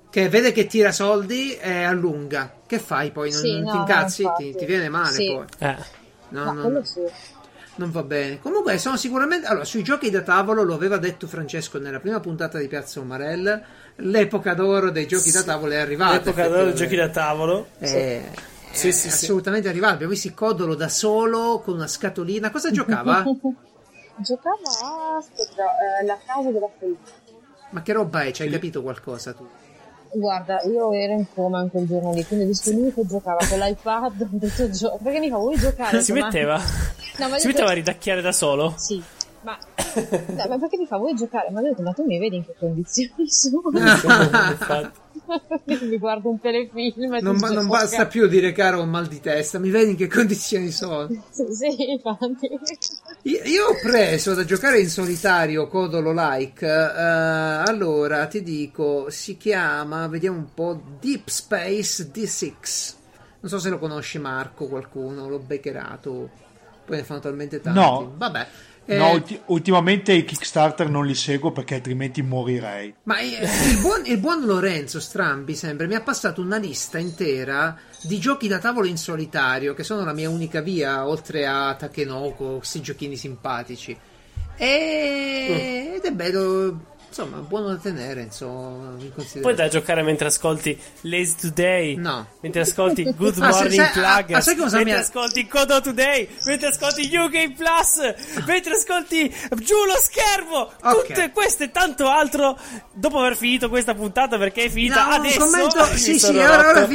che vede che tira soldi e allunga, che fai poi? Non, sì, non no, ti incazzi? No, ti, ti viene male sì. poi eh. no, no, no. Sì. Non va bene. Comunque sono sicuramente, allora, sui giochi da tavolo lo aveva detto Francesco nella prima puntata di Piazza Umarella, l'epoca d'oro dei giochi sì. da tavolo è arrivata. L'epoca d'oro dei giochi da tavolo è, sì, è sì, assolutamente sì. arrivata. Abbiamo visto il Codolo da solo con una scatolina. Cosa giocava? Giocava aspetta, eh, la casa della follia. Ma che roba è? Ci hai sì. capito qualcosa tu? Guarda, io ero in coma in quel giorno lì, quindi ho visto lui che giocava con l'iPad tutto il gioco, perché mica vuoi giocare? Si insomma... metteva no, ma si metteva a ridacchiare da solo? Sì, ma, no, ma perché mi fa voi giocare? Ma io ho detto, ma tu mi vedi in che condizioni sono? Mi guardo un telefilm. Non, ma, non basta più dire caro ho mal di testa, mi vedi in che condizioni sono? Sì, infatti. Io, io ho preso da giocare in solitario Codolo like. Uh, allora ti dico, si chiama, vediamo un po', Deep Space D sei. Non so se lo conosci Marco, qualcuno l'ho beccerato. Poi ne fanno talmente tanti. No, vabbè. Eh, no, ulti- ultimamente i Kickstarter non li seguo perché altrimenti morirei. Ma eh, il, buon, il buon Lorenzo Strambi sempre mi ha passato una lista intera di giochi da tavolo in solitario che sono la mia unica via, oltre a Takenoko, questi giochini simpatici. E... Mm. Ed è bello, insomma, buono da tenere, insomma, poi da giocare mentre ascolti Lazy Today, no, mentre ascolti Good ah, Morning Plug, mentre mia... ascolti Codo Today, mentre ascolti New Game Plus, mentre ascolti Giù lo schermo, okay. Tutte queste e tanto altro dopo aver finito questa puntata, perché è finita no, adesso commento... sì sì ora, ora, ora,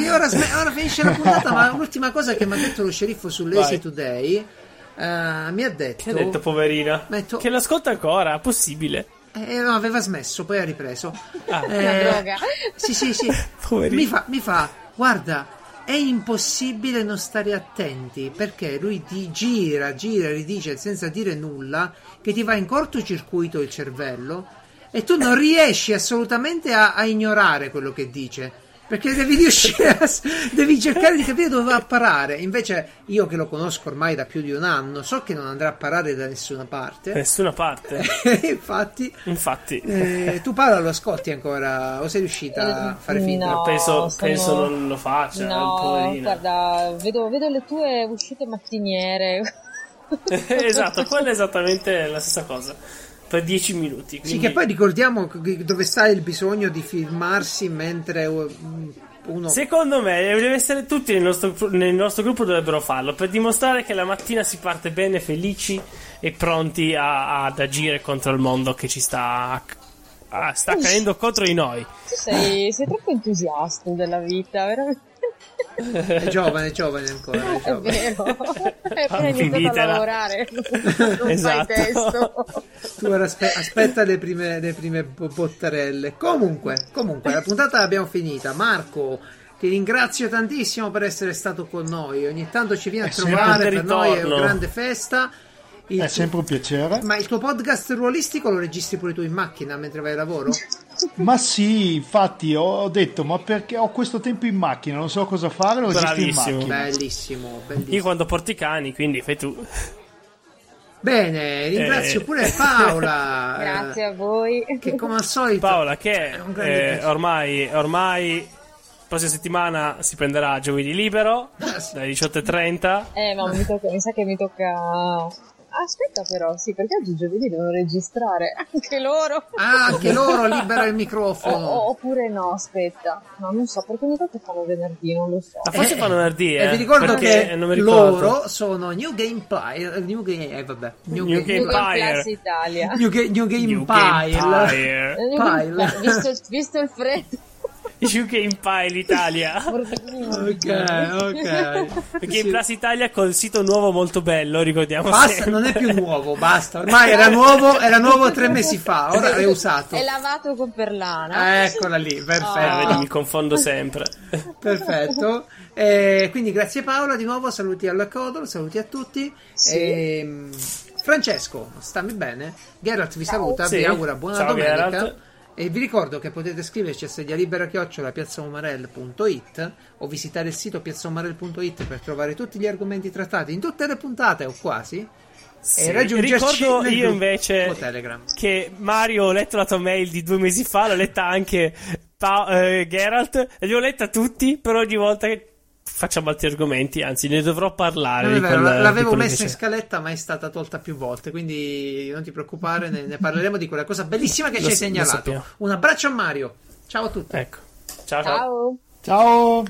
ora finisce la puntata. Ma l'ultima cosa che mi ha detto lo sceriffo su Lazy Vai. Today uh, mi ha detto che ha detto poverina detto... che lo ascolta ancora, possibile? Eh, no, aveva smesso, poi ha ripreso. Ah, eh, una droga. Sì, sì, sì. Mi fa, mi fa, guarda, è impossibile non stare attenti, perché lui ti gira, gira, ridice senza dire nulla, che ti va in cortocircuito il cervello e tu non riesci assolutamente a, a ignorare quello che dice. Perché devi riuscire a, devi cercare di capire dove va a parare. Invece io che lo conosco ormai da più di un anno so che non andrà a parare da nessuna parte. Nessuna parte. Infatti. Infatti. Eh, tu Paola lo ascolti ancora o sei riuscita eh, a fare finta? No, penso, sono... penso non lo faccia. No, guarda, vedo, vedo le tue uscite mattiniere. Esatto, quella è esattamente la stessa cosa. Per dieci minuti. Quindi... Sì, che poi ricordiamo dove sta il bisogno di filmarsi mentre uno. Secondo me deve essere tutti nel nostro, nel nostro gruppo dovrebbero farlo per dimostrare che la mattina si parte bene, felici e pronti a, ad agire contro il mondo che ci sta a, sta cadendo contro di noi. Tu sei, sei troppo entusiasta della vita, veramente. È giovane, è giovane ancora. È, giovane. È vero, è appena iniziato a lavorare. Non esatto. fai testo. Tu ora aspe- aspetta le prime, le prime bottarelle. Comunque, comunque, la puntata l'abbiamo finita. Marco, ti ringrazio tantissimo per essere stato con noi. Ogni tanto ci vieni a trovare, per noi è una grande festa. Il... È sempre un piacere. Ma il tuo podcast ruolistico lo registri pure tu in macchina mentre vai al lavoro? Ma sì, infatti ho detto, ma perché ho questo tempo in macchina, non so cosa fare, lo registro in macchina. Bellissimo, bellissimo. Io quando porto i cani, quindi fai tu. Bene, ringrazio eh. pure Paola. Grazie a voi. Che come al solito Paola che eh, ormai ormai prossima settimana si prenderà giovedì libero dalle diciotto e trenta. Eh ma mi, tocca, mi sa che mi tocca... Aspetta però, sì, perché oggi giovedì devono registrare anche loro. Ah, anche loro, libera il microfono. O, oppure no, aspetta. No, non so, perché ogni volta fanno venerdì, non lo so. Ma forse eh, fanno venerdì, eh. E vi ricordo che non mi ricordo. Loro sono New Game Plus, New Game, eh vabbè, New, New Game, Game, Game Plus Italia. New, Ga- New Game New Pile. Game Pile. Pile. Visto, visto il freddo. New Game Pile Italia. Ok, ok. Perché sì. In Plus Italia col sito nuovo molto bello, ricordiamo. Basta, non è più nuovo, basta. Ormai era nuovo, era nuovo tre mesi fa, ora è usato. È lavato con perlana. Eccola lì, perfetto. Oh. Vedi, mi confondo sempre. Perfetto. Eh, quindi grazie Paola di nuovo, saluti alla Codolo, saluti a tutti. Sì. E, Francesco, stammi bene. Geralt vi Ciao. saluta, sì. vi augura buona Ciao, domenica. Geralt. E vi ricordo che potete scriverci a sedia libera chiocciola piazza umarella punto it o visitare il sito piazza umarella punto it per trovare tutti gli argomenti trattati in tutte le puntate o quasi. Sì, e raggiungerci. Ricordo io invece Telegram. Che Mario, ho letto la tua mail di due mesi fa, l'ho letta anche pa- eh, Geralt, li ho letta tutti per ogni volta che facciamo altri argomenti, anzi ne dovrò parlare. Di vero, quella, l'avevo messa in scaletta ma è stata tolta più volte, quindi non ti preoccupare, ne, ne parleremo di quella cosa bellissima che lo, ci hai segnalato. Un abbraccio a Mario, ciao a tutti. Ecco. Ciao, ciao. Ciao. Ciao.